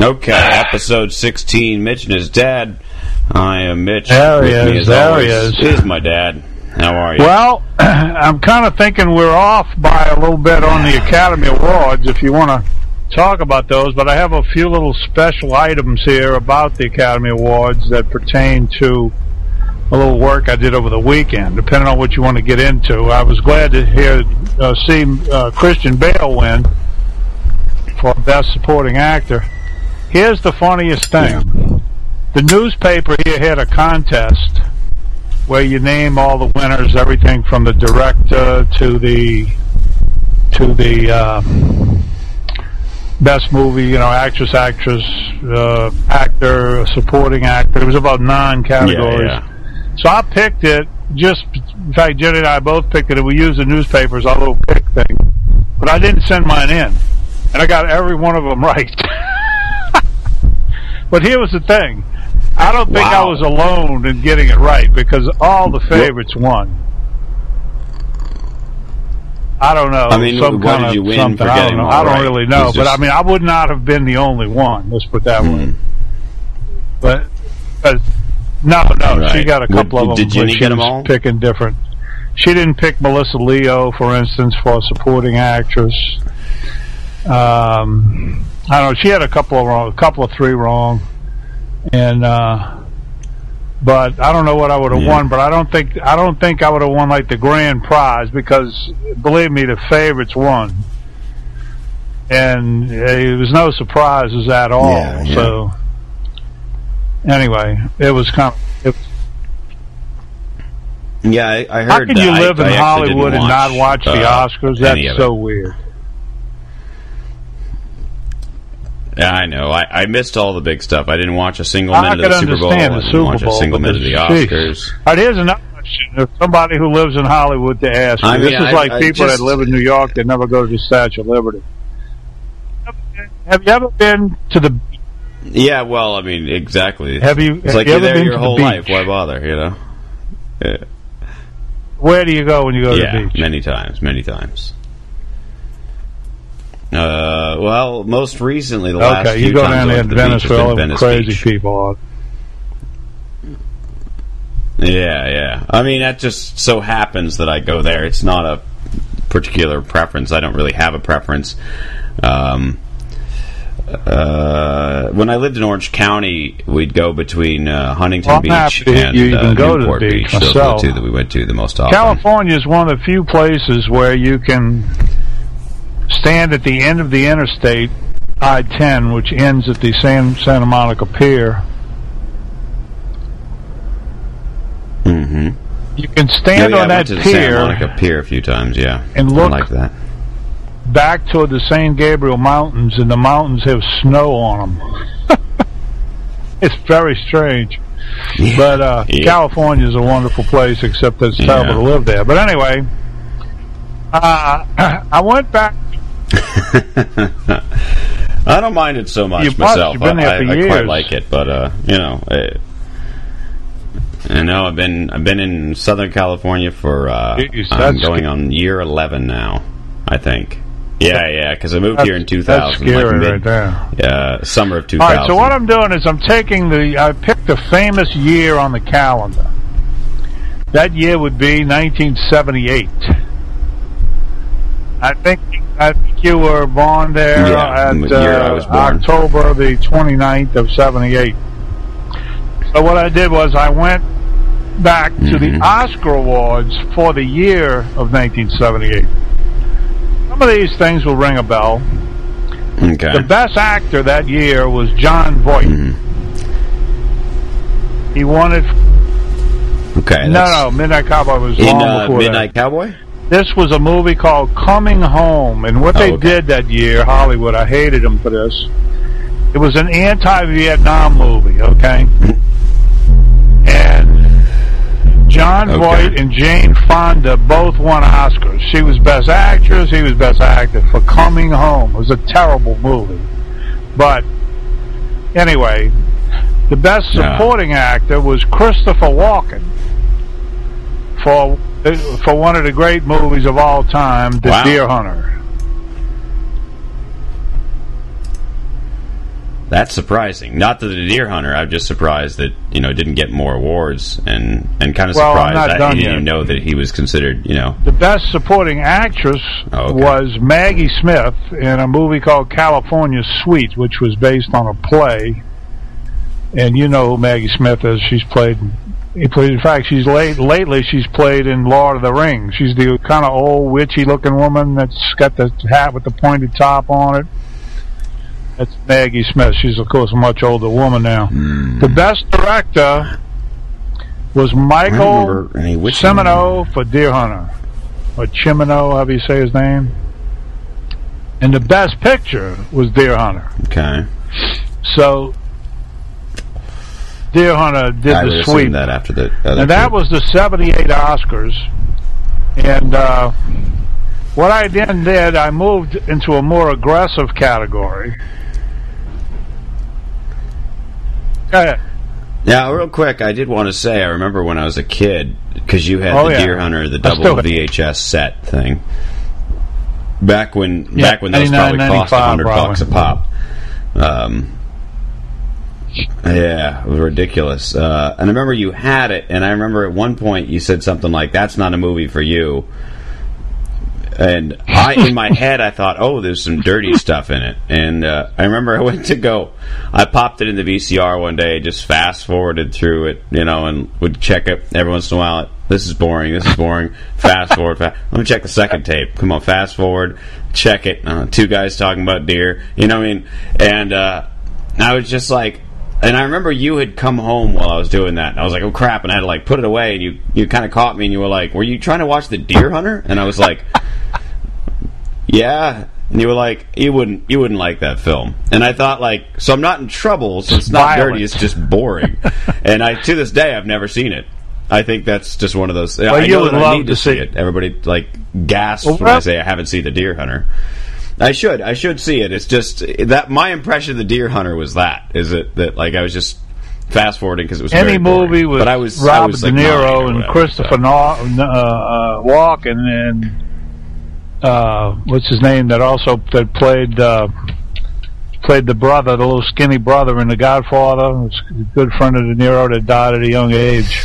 Okay, episode 16, Mitch and his dad. I am Mitch. There he is, my dad. How are you? Well, I'm kind of thinking we're off by a little bit on the Academy Awards, if you want to talk about those, but I have a few little special items here about the Academy Awards that pertain to a little work I did over the weekend, depending on what you want to get into. I was glad to hear see Christian Bale win for Best Supporting Actor. Here's the funniest thing. The newspaper here had a contest where you name all the winners, everything from the director to the best movie, actress, actor, supporting actor. It was about 9 categories. Yeah. So I picked it. In fact, Jenny and I both picked it, and we used the newspapers, our little pick thing. But I didn't send mine in, and I got every one of them right. But here was the thing. I don't think I was alone in getting it right, because all the favorites won. I don't know. I mean, what did you win for getting all right? I don't really know, but I mean, I would not have been the only one. Let's put that way. But no, right. She got a couple of them. Did Jenny get them all? Picking different. She didn't pick Melissa Leo, for instance, for a supporting actress. I don't know. She had a couple of three wrong, and but I don't know what I would have won. But I don't think I would have won like the grand prize, because believe me, the favorites won, and it was no surprises at all. Yeah. So anyway, it was kind of. Yeah, I heard. How can you live in Hollywood and not watch the Oscars? That's so weird. Yeah, I know. I missed all the big stuff. I didn't watch a single minute of the Super Bowl. I didn't watch a single minute of the Oscars. All right, here's another question. There's somebody who lives in Hollywood to ask you. This is like people that live in New York that never go to the Statue of Liberty. Have you ever been to the beach? Yeah, well, I mean, exactly. Have you ever been to the beach your whole life? Why bother, Yeah. Where do you go when you go to the beach? Many times. Well, most recently, the last few times. Okay, you go down there in Venice where all the crazy people are. Yeah. I mean, that just so happens that I go there. It's not a particular preference. I don't really have a preference. When I lived in Orange County, we'd go between Huntington Beach and Newport Beach. Those were the two that we went to the most often. California is one of the few places where you can stand at the end of the interstate, I-10, which ends at the Santa Monica Pier. Mm-hmm. You can stand on that pier. I went to the Santa Monica Pier a few times, yeah. And look back toward the San Gabriel Mountains, and the mountains have snow on them. It's very strange. Yeah. But California is a wonderful place, except that it's terrible to live there. But anyway, I went back. I don't mind it so much myself. You've been there for years. I quite like it, but I've been in Southern California for I'm going on year 11 now, I think. Yeah, because I moved here in 2000. That's scary, like right there. Summer of 2000. All right, so what I'm doing is I picked a famous year on the calendar. That year would be 1978. I think you were born there at October the 29th of 78. So what I did was I went back to the Oscar Awards for the year of 1978. Some of these things will ring a bell. Okay. The best actor that year was John Voight. Mm-hmm. He won it. Okay. No, Midnight Cowboy was long before Midnight Cowboy? This was a movie called Coming Home, and what they did that year, Hollywood, I hated them for this. It was an anti-Vietnam movie, okay? And John Voight and Jane Fonda both won Oscars. She was Best Actress, he was Best Actor for Coming Home. It was a terrible movie. But, anyway, the Best Supporting Actor was Christopher Walken for one of the great movies of all time, The Deer Hunter. That's surprising. Not that The Deer Hunter. I'm just surprised that, you know, it didn't get more awards, and kind of surprised that he didn't know that he was considered, you know. The best supporting actress was Maggie Smith in a movie called California Suite, which was based on a play. And you know who Maggie Smith is. Lately she's played in Lord of the Rings. She's the kind of old witchy looking woman that's got the hat with the pointed top on it. That's Maggie Smith. She's, of course, a much older woman now. Mm. The best director was Michael Cimino for Deer Hunter. Or Cimino, however you say his name. And the best picture was Deer Hunter. Okay. So, Deer Hunter did the sweep. That after the other and that was the 78 Oscars. And what I then did, I moved into a more aggressive category. Go ahead. Now, real quick, I did want to say, I remember when I was a kid, because you had Deer Hunter, the double VHS set thing. Back when those probably cost $100 a pop. Yeah, it was ridiculous. And I remember you had it, and I remember at one point you said something like, "That's not a movie for you." And in my head, I thought, "Oh, there's some dirty stuff in it." And I remember I went to go, I popped it in the VCR one day, just fast forwarded through it, you know, and would check it every once in a while. This is boring. Fast forward. Let me check the second tape. Come on, fast forward, check it. Two guys talking about deer. You know what I mean? And I was just like. And I remember you had come home while I was doing that. And I was like, oh, crap. And I had to, like, put it away. And you kind of caught me. And you were like, were you trying to watch The Deer Hunter? And I was like, yeah. And you were like, you wouldn't like that film. And I thought, like, so I'm not in trouble. So it's not dirty. It's just boring. And to this day, I've never seen it. I think that's just one of those. Well, I know that I need to see it. Everybody, like, gasps when I say I haven't seen The Deer Hunter. I should see it. It's just that my impression of The Deer Hunter was that I was just fast forwarding because it was any very movie with Robert De Niro and Christopher Walken and what's his name that played the brother, the little skinny brother in The Godfather, was a good friend of De Niro that died at a young age.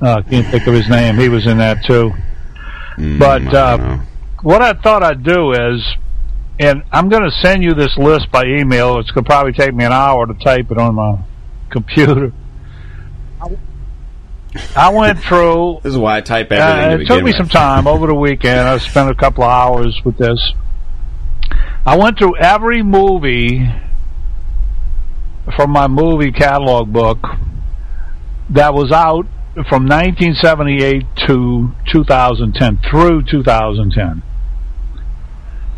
I can't think of his name. He was in that too. But what I thought I'd do is. And I'm going to send you this list by email. It's going to probably take me an hour to type it on my computer. I went through. This is why I type everything to begin with. It took me some time over the weekend. I spent a couple of hours with this. I went through every movie from my movie catalog book that was out from 1978 to 2010, through 2010.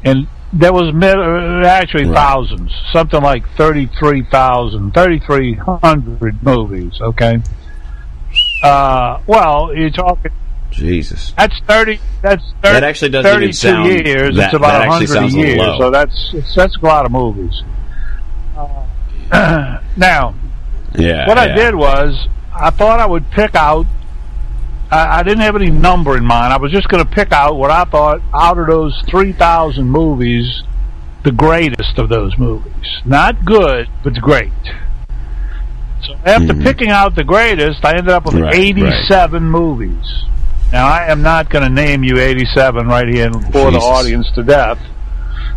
And there was thousands, something like 3,300 movies, okay? Well, you're talking... Jesus. That's 30 that actually doesn't 32 even sound years. That, it's about 100 a year, so that's a lot of movies. I did was, I thought I would pick out... I didn't have any number in mind. I was just going to pick out what I thought, out of those 3,000 movies, the greatest of those movies. Not good, but great. So after picking out the greatest, I ended up with 87 movies. Now, I am not going to name you 87 right here and bore the audience to death,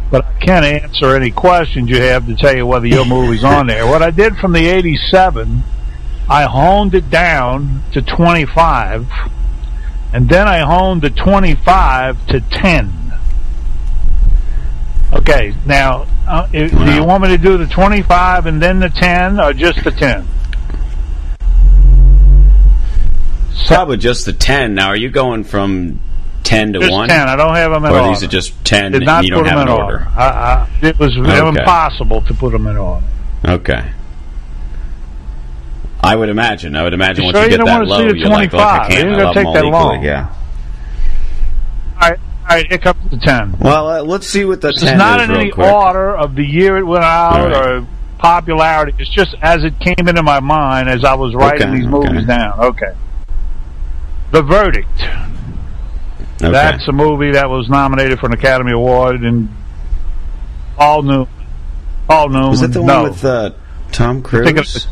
but I can't answer any questions you have to tell you whether your movie's on there. What I did from the 87... I honed it down to 25, and then I honed the 25 to 10. Okay, now, do you want me to do the 25 and then the 10, or just the 10? Probably just the 10. Now, are you going from 10 to just 1? Just 10. I don't have them in order. Or these are just 10 and you don't have them in order? It was impossible to put them in order. Okay. I would imagine once you get that low, you're like, look, I can't. I love them all equally, yeah. All right, it comes to 10. Well, let's see what the 10 is real quick. It's not in any order of the year it went out or popularity. It's just as it came into my mind as I was writing these movies down. Okay. The Verdict. Okay. That's a movie that was nominated for an Academy Award and all new. Oh, no. Was that the one with Tom Cruise? Think of the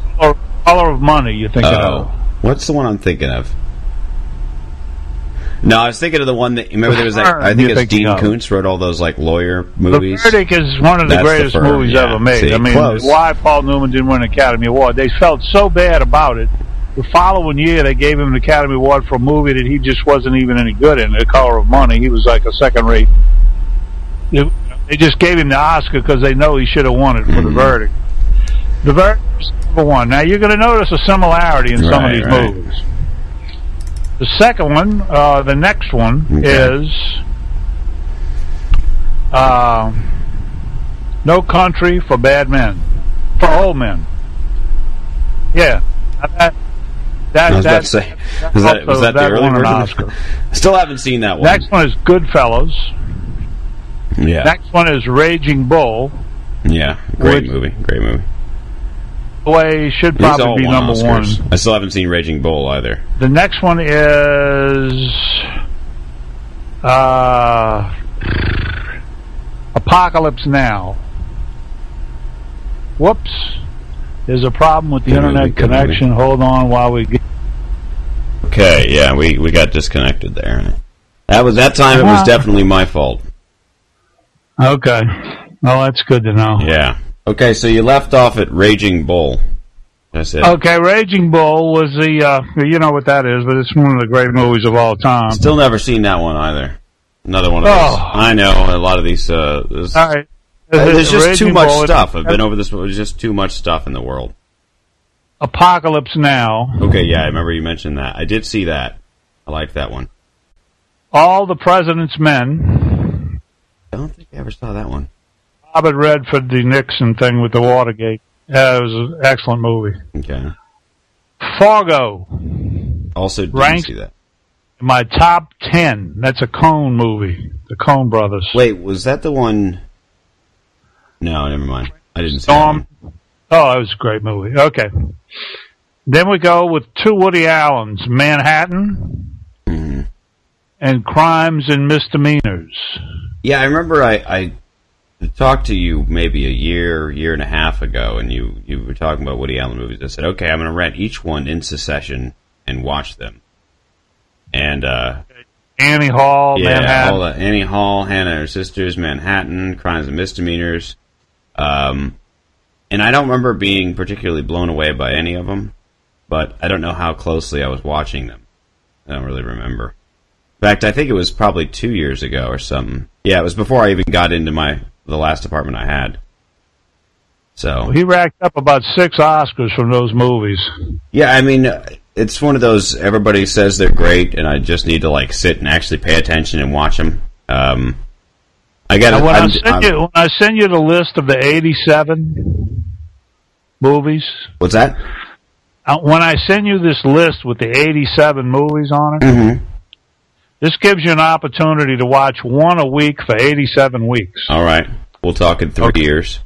Color of Money, you're thinking of. What's the one I'm thinking of? No, I was thinking of the one that... Remember, there was that... I think it's Dean Koontz wrote all those, like, lawyer movies. The Verdict is one of the greatest movies ever made. See, I mean, why Paul Newman didn't win an Academy Award. They felt so bad about it. The following year, they gave him an Academy Award for a movie that he just wasn't even any good in, The Color of Money. He was, like, a second-rate... They just gave him the Oscar because they know he should have won it for The Verdict. The Verdict was number one. Now, you're going to notice a similarity in some of these movies. The second one, the next one, is No Country for Bad Men, for Old Men. Yeah. Was that the early version? Oscar. Still haven't seen that one. Next one is Goodfellas. Yeah. Next one is Raging Bull. Yeah, great movie. Way should probably be number Oscars. One. I still haven't seen Raging Bull either. The next one is Apocalypse Now. Whoops. There's a problem with the internet connection. Hold on while we get... Okay, yeah, we got disconnected there. That time it was definitely my fault. Okay. Well, that's good to know. Yeah. Okay, so you left off at Raging Bull. That's it. Okay, Raging Bull was the, you know what that is, but it's one of the great movies of all time. Still never seen that one either. Another one of those. I know, a lot of these. All right. There's just too much stuff. I've been over this, there's just too much stuff in the world. Apocalypse Now. Okay, yeah, I remember you mentioned that. I did see that. I liked that one. All the President's Men. I don't think I ever saw that one. Robert Redford, the Nixon thing with the Watergate. Yeah, it was an excellent movie. Okay. Fargo. Also didn't see that. In my top 10. That's a Coen movie. The Coen brothers. Wait, was that the one? No, never mind. I didn't see that one. Oh, it was a great movie. Okay. Then we go with two Woody Allens, Manhattan and Crimes and Misdemeanors. Yeah, I remember I talked to you maybe a year and a half ago, and you were talking about Woody Allen movies. I said, okay, I'm going to rent each one in succession and watch them. And Annie Hall, Manhattan. Annie Hall, Hannah and Her Sisters, Manhattan, Crimes and Misdemeanors. And I don't remember being particularly blown away by any of them, but I don't know how closely I was watching them. I don't really remember. In fact, I think it was probably 2 years ago or something. Yeah, it was before I even got into the last apartment I had. So he racked up about 6 Oscars from those movies. Yeah, I mean, it's one of those, everybody says they're great, and I just need to, like, sit and actually pay attention and watch them. When I send you the list of the 87 movies... What's that? When I send you this list with the 87 movies on it, this gives you an opportunity to watch one a week for 87 weeks. All right. We'll talk in 3 years.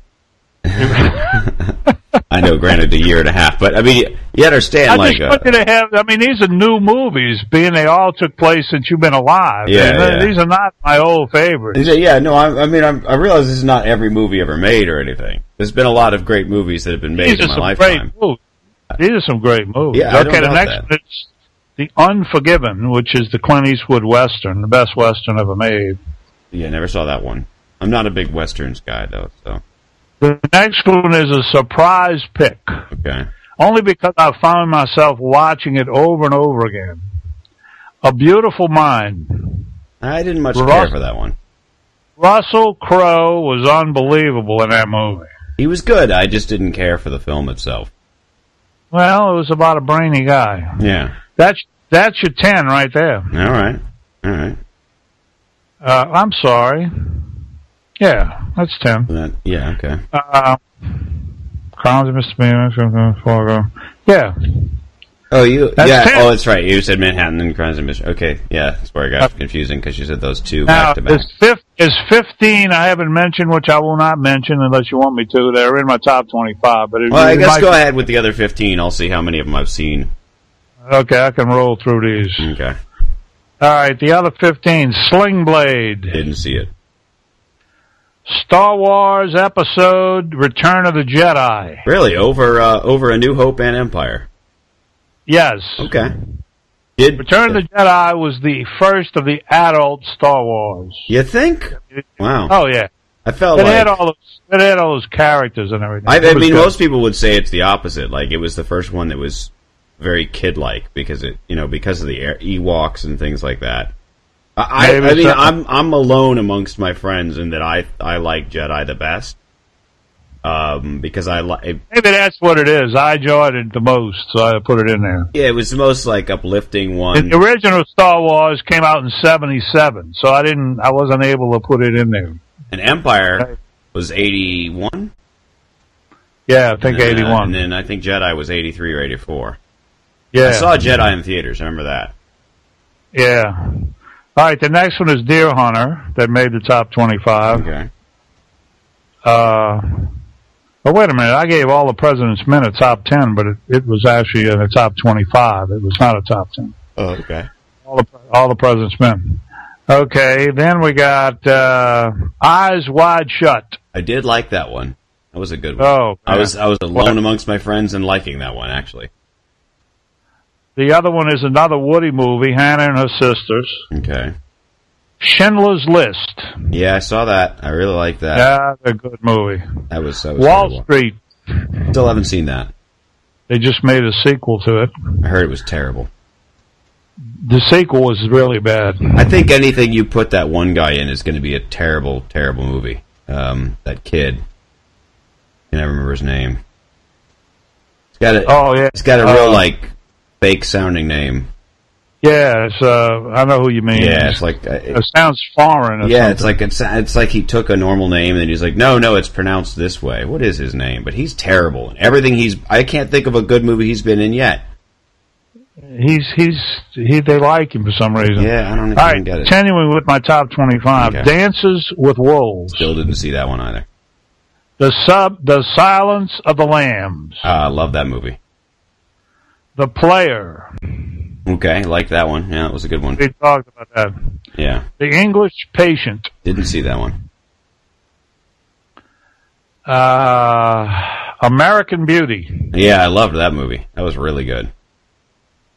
I know, granted, a year and a half. But, I mean, you understand, these are new movies, being they all took place since you've been alive. Yeah, These are not my old favorites. Yeah, no, I realize this is not every movie ever made or anything. There's been a lot of great movies that have been made in my lifetime. These are some great movies. Yeah, okay, the next one is The Unforgiven, which is the Clint Eastwood Western, the best Western ever made. Yeah, never saw that one. I'm not a big Westerns guy, though. So the next one is a surprise pick. Okay. Only because I found myself watching it over and over again. A Beautiful Mind. I didn't much care for that one. Russell Crowe was unbelievable in that movie. He was good. I just didn't care for the film itself. Well, it was about a brainy guy. Yeah. That's your 10 right there. All right. I'm sorry. Yeah, that's 10. Okay. Crimes and Misdemeanors. Yeah. Oh, you... That's 10. Oh, that's right. You said Manhattan and Crimes and Misdemeanors. Okay, yeah, that's where I got confusing because you said those two back-to-back. There's 15 I haven't mentioned, which I will not mention unless you want me to. They're in my top 25. But I guess go ahead with the other 15. I'll see how many of them I've seen. Okay, I can roll through these. Okay. All right, the other 15, Sling Blade. Didn't see it. Star Wars episode Return of the Jedi. Really? Over A New Hope and Empire? Yes. Okay. Return of the Jedi was the first of the adult Star Wars. You think? Wow. Oh, yeah. I felt it like... It had all those characters and everything. I mean, most people would say it's the opposite. Like, it was the first one that was very kid-like because of the Ewoks and things like that. I'm alone amongst my friends in that I like Jedi the best. Because I like... Maybe that's what it is. I enjoyed it the most, so I put it in there. Yeah, it was the most, uplifting one. The original Star Wars came out in 1977, so I wasn't able to put it in there. And Empire was 1981? Yeah, I think 1981. And then I think Jedi was 1983 or 1984. Yeah. I saw Jedi in theaters, I remember that. Yeah. All right, the next one is Deer Hunter, that made the top 25. Okay. But wait a minute, I gave All the President's Men a top 10, but it was actually in a top 25. It was not a top 10. Oh, okay. All the President's Men. Okay, then we got Eyes Wide Shut. I did like that one. That was a good one. Oh, okay. I was alone amongst my friends in liking that one, actually. The other one is another Woody movie, Hannah and Her Sisters. Okay. Schindler's List. Yeah, I saw that. I really like that. Yeah, that's a good movie. That was Wall Street. Still haven't seen that. They just made a sequel to it. I heard it was terrible. The sequel was really bad. I think anything you put that one guy in is going to be a terrible, terrible movie. That kid. I can't remember his name. It's got a real, fake-sounding name. Yeah, I know who you mean. Yeah, it sounds foreign. It's like he took a normal name and then he's like, no, it's pronounced this way. What is his name? But he's terrible. And everything I can't think of a good movie he's been in yet. They like him for some reason. Yeah, I don't know. All right, get it. Continuing with my top 25, okay. Dances with Wolves. Still didn't see that one either. The Silence of the Lambs. I love that movie. The Player. Okay, like that one. Yeah, that was a good one. We talked about that. Yeah. The English Patient. Didn't see that one. American Beauty. Yeah, I loved that movie. That was really good.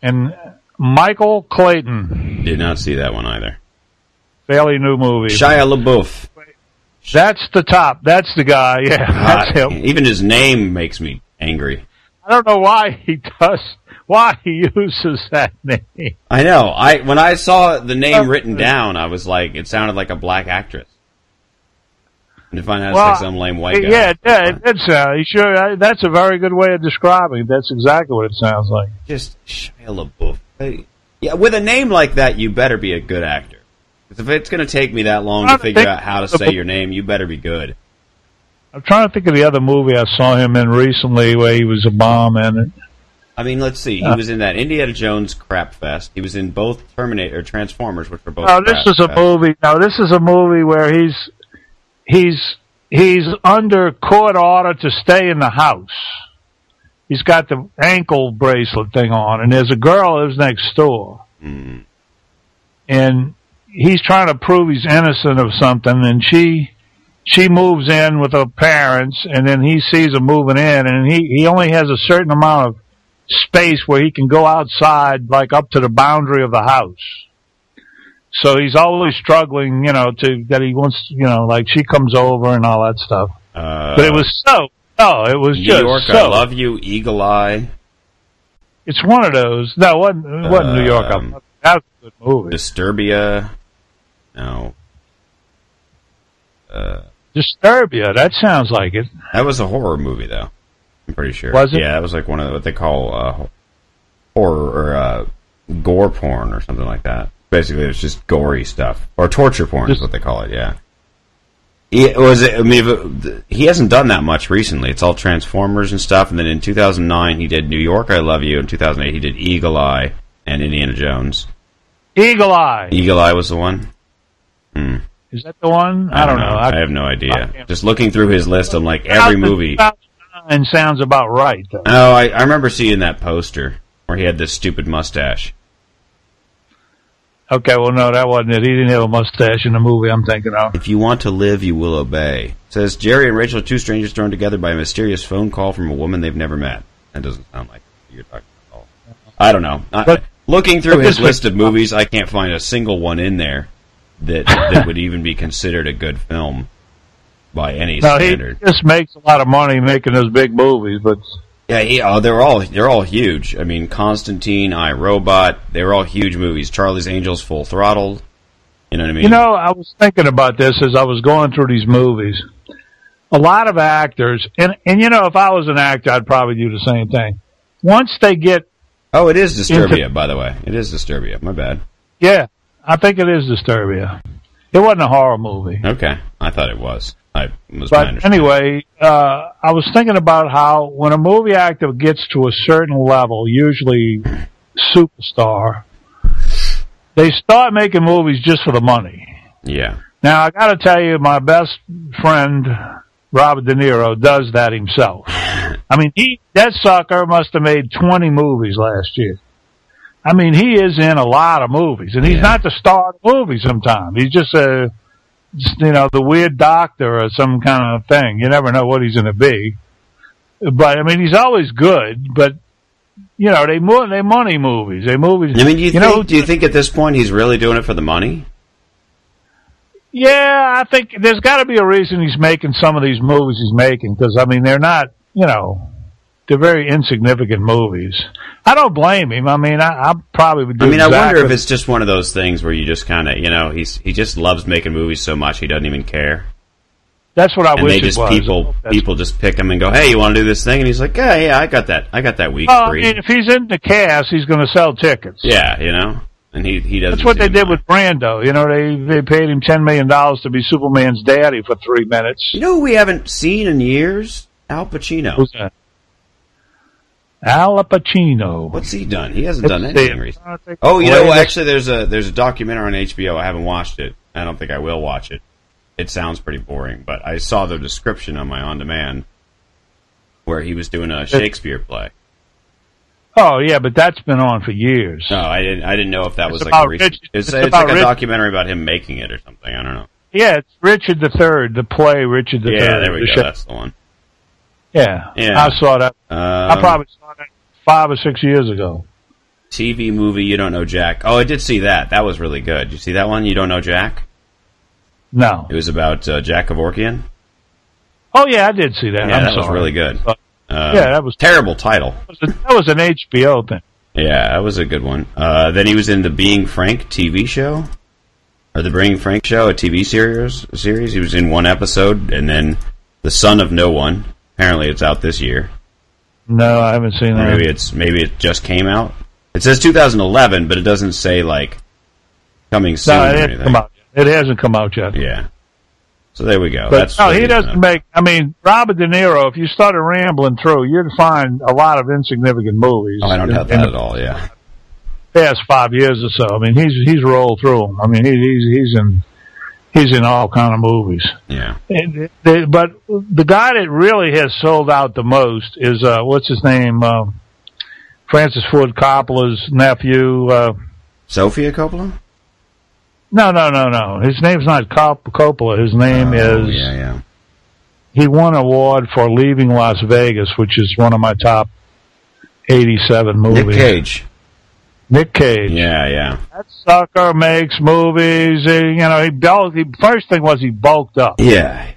And Michael Clayton. Did not see that one either. Fairly new movie. Shia LaBeouf. That's the top. That's the guy. Yeah, that's him. Even his name makes me angry. I don't know why he does. Why he uses that name? I know. When I saw the name written down, I was like, it sounded like a black actress. And to find out it's like some lame white guy. Yeah, it sounds. Sure, that's a very good way of describing it. That's exactly what it sounds like. Just Shia LaBeouf. Yeah, with a name like that, you better be a good actor. Because if it's going to take me that long to figure out how to say your name, you better be good. I'm trying to think of the other movie I saw him in recently where he was a bomb in it. I mean, let's see. He was in that Indiana Jones crap fest. He was in both Transformers, which were both. This is a movie where he's under court order to stay in the house. He's got the ankle bracelet thing on, and there's a girl who lives next door, and he's trying to prove he's innocent of something, and she moves in with her parents, and then he sees her moving in, and he only has a certain amount of space where he can go outside, up to the boundary of the house. So he's always struggling, she comes over and all that stuff. But it was it was New York, I Love You, Eagle Eye. It's one of those. No, it wasn't New York. That was a good movie. Disturbia. No. Disturbia, that sounds like it. That was a horror movie, though. I'm pretty sure. Was it? Yeah, it was one of what they call horror or gore porn or something like that. Basically, it's just gory stuff. Or torture porn is what they call it, yeah. He hasn't done that much recently. It's all Transformers and stuff. And then in 2009, he did New York, I Love You. In 2008, he did Eagle Eye and Indiana Jones. Eagle Eye! Eagle Eye was the one? Hmm. Is that the one? I don't know. I have no idea. Just looking through his list, I'm like, every movie... And sounds about right, though. Oh, I remember seeing that poster where he had this stupid mustache. Okay, well, no, that wasn't it. He didn't have a mustache in the movie I'm thinking of. If you want to live, you will obey. It says, Jerry and Rachel are two strangers thrown together by a mysterious phone call from a woman they've never met. That doesn't sound like you're talking about all. I don't know. Looking through his list of movies, I can't find a single one in there that would even be considered a good film by any standard. He just makes a lot of money making those big movies, but... Yeah, they're all huge. I mean, Constantine, I, Robot, they were all huge movies. Charlie's Angels, Full Throttle, you know what I mean? You know, I was thinking about this as I was going through these movies. A lot of actors, and you know, if I was an actor, I'd probably do the same thing. Once they get... Oh, it is Disturbia, by the way. It is Disturbia, my bad. Yeah, I think it is Disturbia. It wasn't a horror movie. Okay, I thought it was. But anyway, I was thinking about how when a movie actor gets to a certain level, usually superstar, they start making movies just for the money. Yeah. Now, I got to tell you, my best friend, Robert De Niro, does that himself. I mean, that sucker must have made 20 movies last year. I mean, he is in a lot of movies, and he's not the star of the movie sometimes. He's just a... you know, the weird doctor or some kind of thing. You never know what he's going to be. But, I mean, he's always good, but, you know, they money movies. They movies. I mean, do you think at this point he's really doing it for the money? Yeah, I think there's got to be a reason he's making some of these movies he's making, because, I mean, they're not, you know, they're very insignificant movies. I don't blame him. I mean, I probably would do exactly. I wonder if it's just one of those things where you just kind of, you know, he just loves making movies so much he doesn't even care. That's what I wish it was. And people just pick him and go, hey, you want to do this thing? And he's like, yeah, yeah, I got that week free. Well, if he's in the cast, he's going to sell tickets. Yeah, you know? And he doesn't. That's what they did with Brando. You know, they paid him $10 million to be Superman's daddy for 3 minutes. You know who we haven't seen in years? Al Pacino. Who's that? Al Pacino. What's he done? He hasn't done anything recently. Oh, you know, actually, there's a documentary on HBO. I haven't watched it. I don't think I will watch it. It sounds pretty boring, but I saw the description on my on-demand where he was doing a Shakespeare play. Oh, yeah, but that's been on for years. No, I didn't know if that was like a recent... It's like a documentary about him making it or something. I don't know. Yeah, it's Richard III, the play Richard III. Yeah, there we go. That's the one. Yeah, I saw that. I probably saw that 5 or 6 years ago. TV movie, You Don't Know Jack. Oh, I did see that. That was really good. You see that one, You Don't Know Jack? No. It was about Jack Kevorkian? Oh, yeah, I did see that. Yeah, that was really good. Yeah, that was... Terrible title. That was an HBO thing. Yeah, that was a good one. Then he was in the Being Frank TV show, or the Being Frank show, a TV series. He was in one episode, and then The Son of No One. Apparently it's out this year. No, I haven't seen that. Maybe it just came out. It says 2011, but it doesn't say like coming soon or anything. It hasn't come out yet. Yeah. So there we go. But that's he doesn't make... I mean, Robert De Niro, if you started rambling through, you'd find a lot of insignificant movies. Oh, I don't doubt that at all, yeah. Past 5 years or so. I mean, he's rolled through them. I mean, he's in... He's in all kind of movies. Yeah. But the guy that really has sold out the most is, what's his name? Francis Ford Coppola's nephew. Sofia Coppola? No. His name's not Coppola. His name is... Yeah. He won an award for Leaving Las Vegas, which is one of my top 87 movies. Nick Cage. Yeah. That sucker makes movies. You know, first thing was he bulked up. Yeah.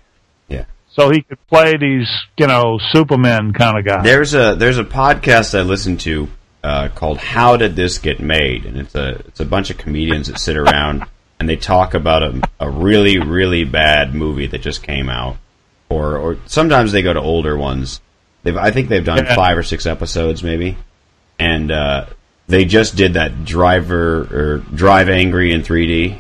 So he could play these, you know, Superman kind of guys. There's a podcast I listen to called "How Did This Get Made," and it's a bunch of comedians that sit around and they talk about a really, really bad movie that just came out, or sometimes they go to older ones. I think they've done 5 or 6 episodes maybe, and. They just did that Drive Angry in 3D,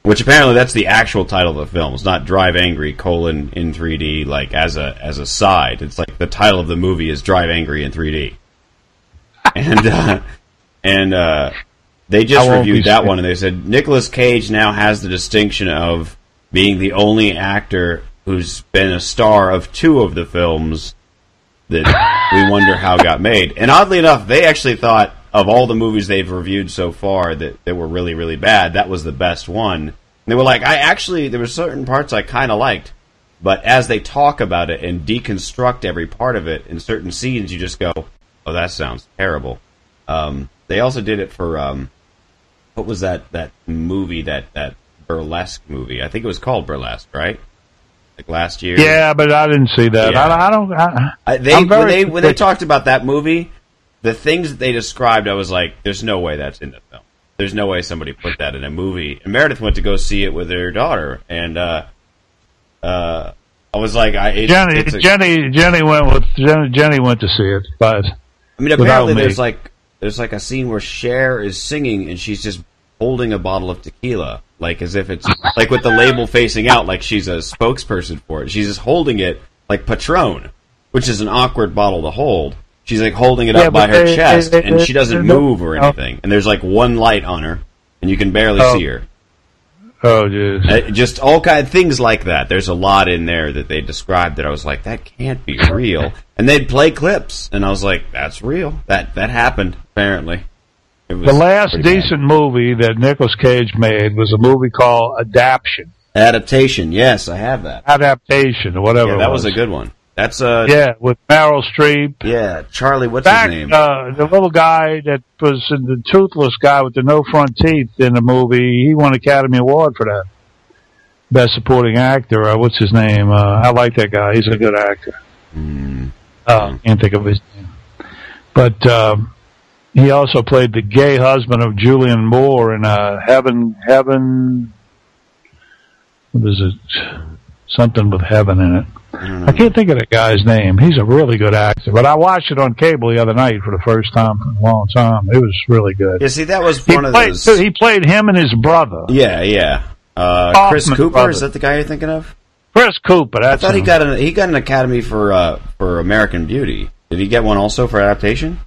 which apparently that's the actual title of the film. It's not Drive Angry : in 3D, like as a side. It's like the title of the movie is Drive Angry in 3D. And they just reviewed that one, and they said, Nicolas Cage now has the distinction of being the only actor who's been a star of 2 of the films that we wonder how got made. And oddly enough, they actually thought... of all the movies they've reviewed so far that were really, really bad, that was the best one. And they were like, there were certain parts I kind of liked, but as they talk about it and deconstruct every part of it in certain scenes, you just go, oh, that sounds terrible. They also did it for, what was that movie, that Burlesque movie? I think it was called Burlesque, right? Like last year. Yeah, but I didn't see that. Yeah. When they talked about that movie, the things that they described, I was like, there's no way that's in the film. There's no way somebody put that in a movie. And Meredith went to go see it with her daughter, and I was like, Jenny went to see it, but apparently there's a scene where Cher is singing and she's just holding a bottle of tequila, like as if it's like with the label facing out, like she's a spokesperson for it. She's just holding it like Patron, which is an awkward bottle to hold. She's like holding it up by her chest, and she doesn't move or anything. And there's like one light on her, and you can barely see her. Oh, dude. Just all kind of things like that. There's a lot in there that they described that I was like, that can't be real. And they'd play clips, and I was like, that's real. That happened, apparently. The last decent movie that Nicolas Cage made was a movie called Adaptation, yes, I have that. Adaptation, whatever it was. Yeah, that was a good one. That's with Meryl Streep. Yeah, Charlie, his name? The little guy that was the toothless guy with the no front teeth in the movie, he won Academy Award for that. Best Supporting Actor. What's his name? I like that guy. He's a good actor. Can't think of his name. But he also played the gay husband of Julianne Moore in Heaven. What is it? Something with heaven in it. I can't think of that guy's name. He's a really good actor. But I watched it on cable the other night for the first time in a long time. It was really good. Yeah, see, that was one of those. He played him and his brother. Yeah. Chris Cooper, is that the guy you're thinking of? Chris Cooper, that's him. I thought he got an Academy for American Beauty. Did he get one also for Adaptation?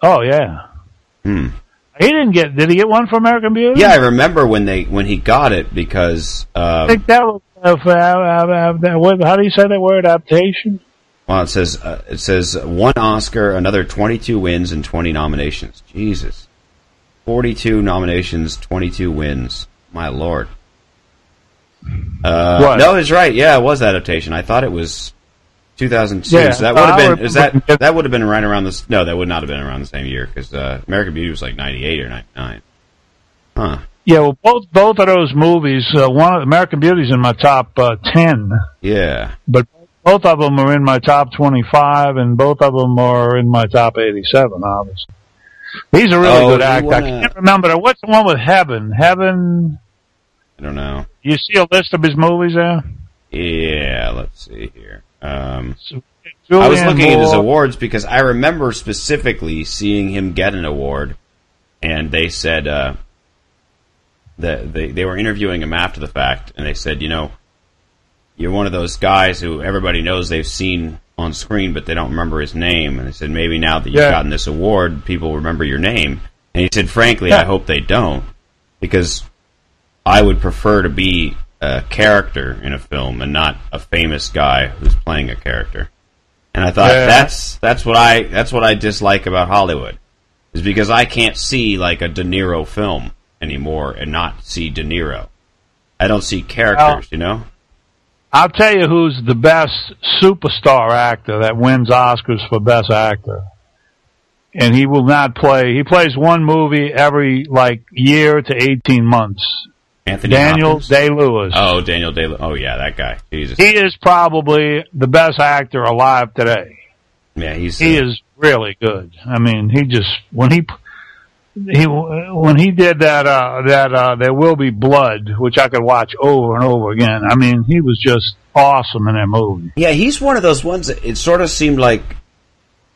Oh, yeah. Did he get one for American Beauty? Yeah, I remember when he got it because... I think that was... how do you say that word, adaptation? Well, it says one Oscar, another 22 wins and 20 nominations. Jesus. 42 nominations, 22 wins. My Lord. No, it's right. Yeah, it was Adaptation. I thought it was 2002. Yeah. So that would have been that would have been right around this. No, that would not have been around the same year because American Beauty was like 98 or 99. Huh. Yeah, well, both of those movies, one American Beauty's in my top 10. Yeah. But both of them are in my top 25, and both of them are in my top 87, obviously. He's a really good actor. I can't remember. What's the one with Heaven? Heaven? I don't know. You see a list of his movies there? Yeah, let's see here. I was looking at his awards because I remember specifically seeing him get an award, and they said... They were interviewing him after the fact, and they said, you're one of those guys who everybody knows they've seen on screen, but they don't remember his name. And they said, maybe now that you've gotten this award, people remember your name. And he said, frankly, I hope they don't, because I would prefer to be a character in a film and not a famous guy who's playing a character. And I thought, that's what I dislike about Hollywood, is because I can't see like a De Niro film anymore and not see De Niro. I don't see characters, I'll tell you who's the best superstar actor that wins Oscars for Best Actor. And he will not play. He plays one movie every, year to 18 months. Daniel Day-Lewis. Oh, Daniel Day-Lewis. Oh, yeah, that guy. Jesus. He is probably the best actor alive today. Yeah, he is really good. I mean, he just... When he did that There Will Be Blood, which I could watch over and over again, I mean, he was just awesome in that movie. Yeah, he's one of those ones that it sort of seemed like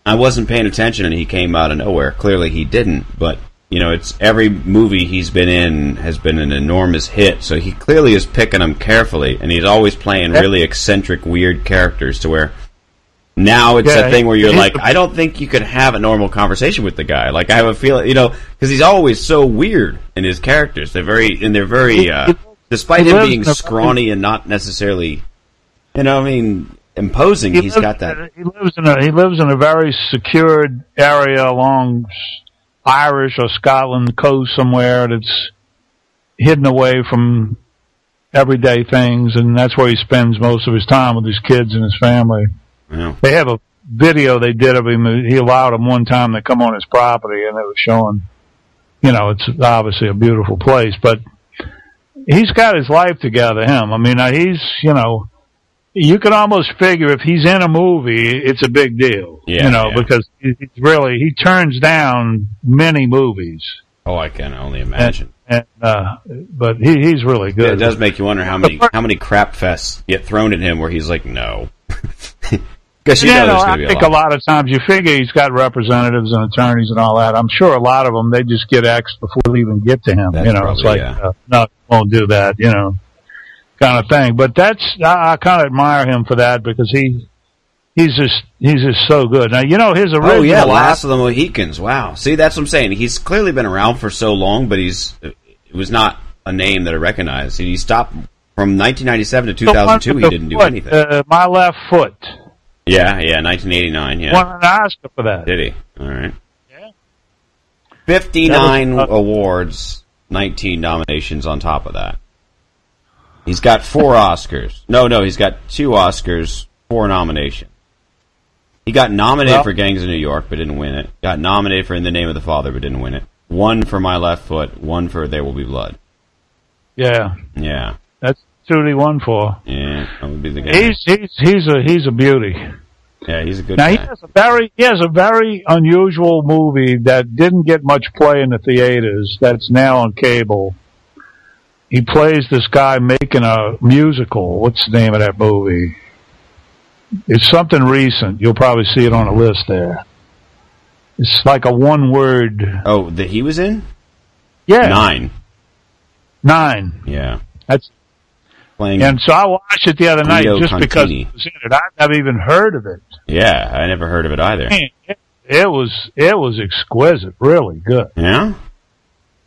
I wasn't paying attention and he came out of nowhere. Clearly he didn't, but, it's every movie he's been in has been an enormous hit, so he clearly is picking them carefully, and he's always playing really eccentric, weird characters to where... Now it's a thing where you're like, I don't think you could have a normal conversation with the guy. Like, I have a feeling, because he's always so weird in his characters. They're very, despite him being scrawny and not necessarily, imposing. He's got that. He lives in a very secured area along Irish or Scotland coast somewhere that's hidden away from everyday things, and that's where he spends most of his time with his kids and his family. Yeah. They have a video they did of him. He allowed him one time to come on his property, and it was showing, you know, it's obviously a beautiful place, but he's got his life together, him. I mean, he's, you know, you could almost figure if he's in a movie, it's a big deal, because he's really, he turns down many movies. Oh, I can only imagine. But he's really good. Yeah, it does make you wonder how many crap fests get thrown at him where he's like, no. I think a lot of times you figure he's got representatives and attorneys and all that. I'm sure a lot of them, they just get axed before they even get to him. That's no, won't do that, you know, kind of thing. But I kind of admire him for that because he's just so good. Now, you know, his original... Oh, yeah, Last of the Mohicans. Wow. See, that's what I'm saying. He's clearly been around for so long, but it was not a name that I recognized. He stopped from 1997 to 2002. He didn't do anything. My Left Foot. Yeah, 1989, yeah. Won an Oscar for that. Did he? All right. Yeah. 59 awards, 19 nominations on top of that. He's got 4 Oscars. No, he's got 2 Oscars, 4 nominations. He got nominated for Gangs of New York, but didn't win it. Got nominated for In the Name of the Father, but didn't win it. 1 for My Left Foot, 1 for There Will Be Blood. Yeah. Yeah. That's... 2-1 for. Yeah, that would be the guy. He's a beauty. Yeah, he's a good guy. Now he has a very unusual movie that didn't get much play in the theaters. That's now on cable. He plays this guy making a musical. What's the name of that movie? It's something recent. You'll probably see it on a list there. It's like a one-word. Oh, that he was in? Yeah. 9. Yeah. That's. And so I watched it the other night just because it was in it. I've never even heard of it. Yeah, I never heard of it either. Man, it was exquisite, really good. Yeah?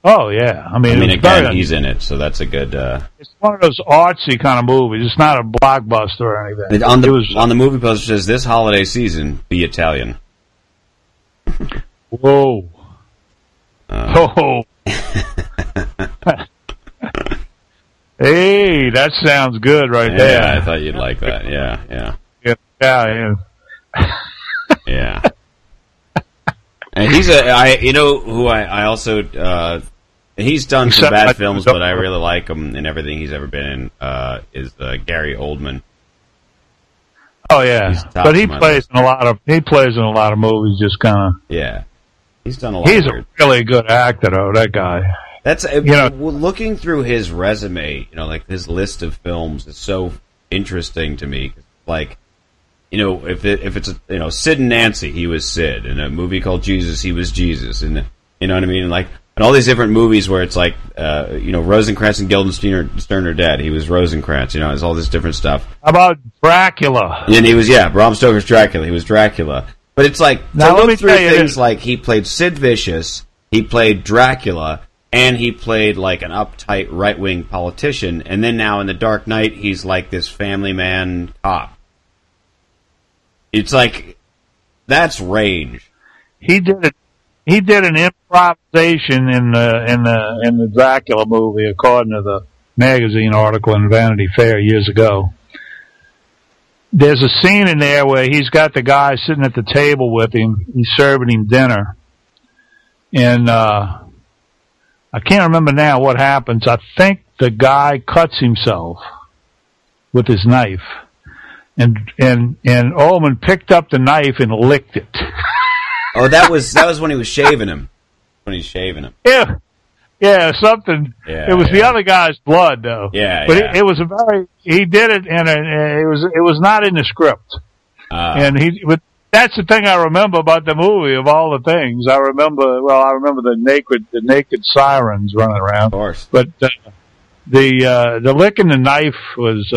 Oh, yeah. I mean again, he's in it, so that's a good... It's one of those artsy kind of movies. It's not a blockbuster or anything. On the movie poster it says, this holiday season, be Italian. Whoa. Hey, that sounds good right there. Yeah, I thought you'd like that. Yeah. Yeah. And he's done some bad films, but I really like him in everything he's ever been in, is Gary Oldman. Oh, yeah. But he plays in a lot of movies, just kind of... Yeah. He's done a lot. He's a really good actor, though, that guy. That's, you know, looking through his resume, you know, like his list of films is so interesting to me. Like, you know, if it's Sid and Nancy, he was Sid. In a movie called Jesus, he was Jesus. And you know what I mean? Like, and all these different movies where it's like, you know, Rosencrantz and Guildenstern are dead. He was Rosencrantz. You know, it's all this different stuff. How about Dracula? And he was Bram Stoker's Dracula. He was Dracula. But it's like now look through things like he played Sid Vicious, he played Dracula. And he played, like, an uptight right-wing politician. And then now in The Dark Knight, he's like this family man cop. It's like, that's range. He did an improvisation in the Dracula movie, according to the magazine article in Vanity Fair years ago. There's a scene in there where he's got the guy sitting at the table with him. He's serving him dinner. And, I can't remember now what happens. I think the guy cuts himself with his knife. And Ullman picked up the knife and licked it. Oh, that was when he was shaving him. Yeah. Yeah, something. Yeah, it was the other guy's blood though. Yeah. But yeah. He did it and it was not in the script. That's the thing I remember about the movie. Of all the things I remember, the naked sirens running around. Of course, but the licking the knife was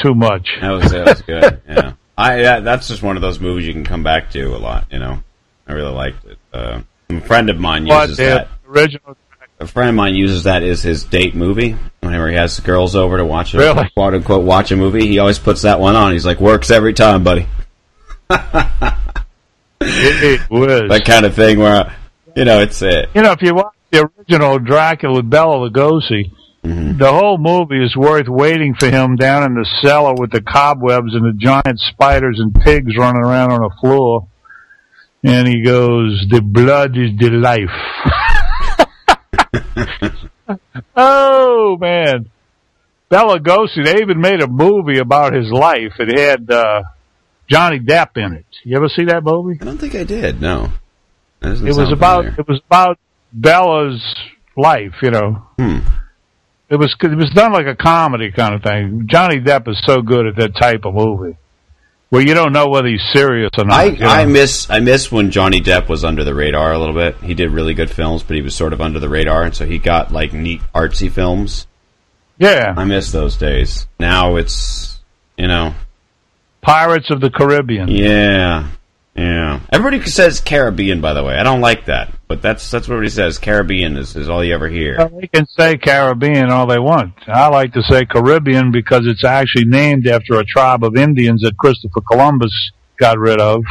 too much. That was good. Yeah, that's just one of those movies you can come back to a lot. You know, I really liked it. A friend of mine uses that. The original A friend of mine uses that as his date movie. Whenever he has girls over to watch a quote unquote watch a movie, he always puts that one on. He's like, works every time, buddy. It would. That kind of thing where, you know, it's it. You know, if you watch the original Dracula with Bela Lugosi, mm-hmm. the whole movie is worth waiting for him down in the cellar with the cobwebs and the giant spiders and pigs running around on the floor. And he goes, the blood is the life. Oh, man. Bela Lugosi, they even made a movie about his life. It had Johnny Depp in it. You ever see that movie? I don't think I did, no. It was about Bella's life, you know. Hmm. It was done like a comedy kind of thing. Johnny Depp is so good at that type of movie. Well, you don't know whether he's serious or not. I miss when Johnny Depp was under the radar a little bit. He did really good films, but he was sort of under the radar, and so he got like neat artsy films. Yeah, I miss those days. Now it's, you know, Pirates of the Caribbean. Yeah, yeah. Everybody says Caribbean, by the way. I don't like that, but that's what everybody says. Caribbean is all you ever hear. Well, they can say Caribbean all they want. I like to say Caribbean because it's actually named after a tribe of Indians that Christopher Columbus got rid of,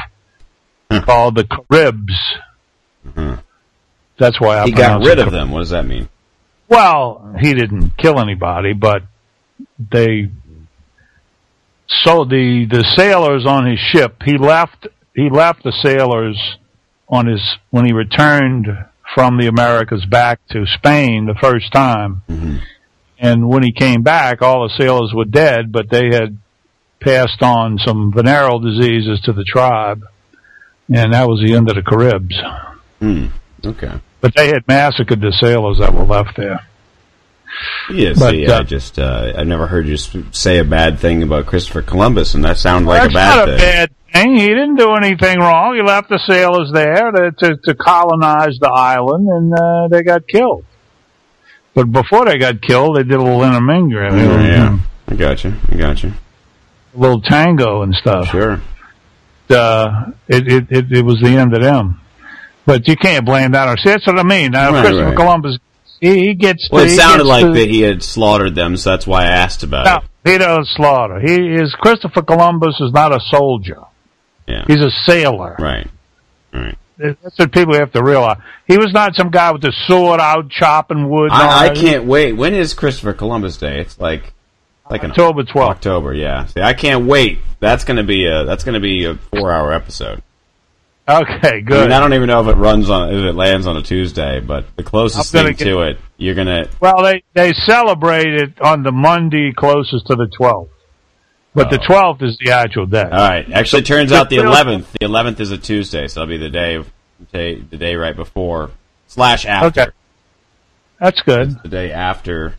called the Caribs. Uh-huh. That's why he got rid of them. What does that mean? Well, he didn't kill anybody, but they. So the sailors on his ship, he left the sailors on his when he returned from the Americas back to Spain the first time. Mm-hmm. And when he came back, all the sailors were dead, but they had passed on some venereal diseases to the tribe, and that was the end of the Caribs. Mm. Okay. But they had massacred the sailors that were left there. Yeah, but, see, I've never heard you say a bad thing about Christopher Columbus, and that sounds like a bad thing. That's not a bad thing. He didn't do anything wrong. He left the sailors there to colonize the island, and they got killed. But before they got killed, they did a little intermingling. Yeah. I got you. A little tango and stuff. Sure. It was the end of them. But you can't blame that. Or see, that's what I mean. Now, right, Christopher Columbus... He gets. Well, it sounded like that he had slaughtered them, so that's why I asked about it. No, he doesn't slaughter. Christopher Columbus is not a soldier. Yeah. He's a sailor. Right. That's what people have to realize. He was not some guy with a sword out chopping wood. I can't wait. When is Christopher Columbus Day? It's like October 12th. October, yeah. See, I can't wait. That's gonna be a 4-hour episode. Okay, good. I mean, I don't even know if it lands on a Tuesday, but the closest thing to it, you're going to... Well, they celebrate it on the Monday closest to the 12th. But the 12th is the actual day. All right. Actually, it turns out the 11th. The 11th is a Tuesday, so that'll be the day right before / after. Okay. That's good. It's the day after.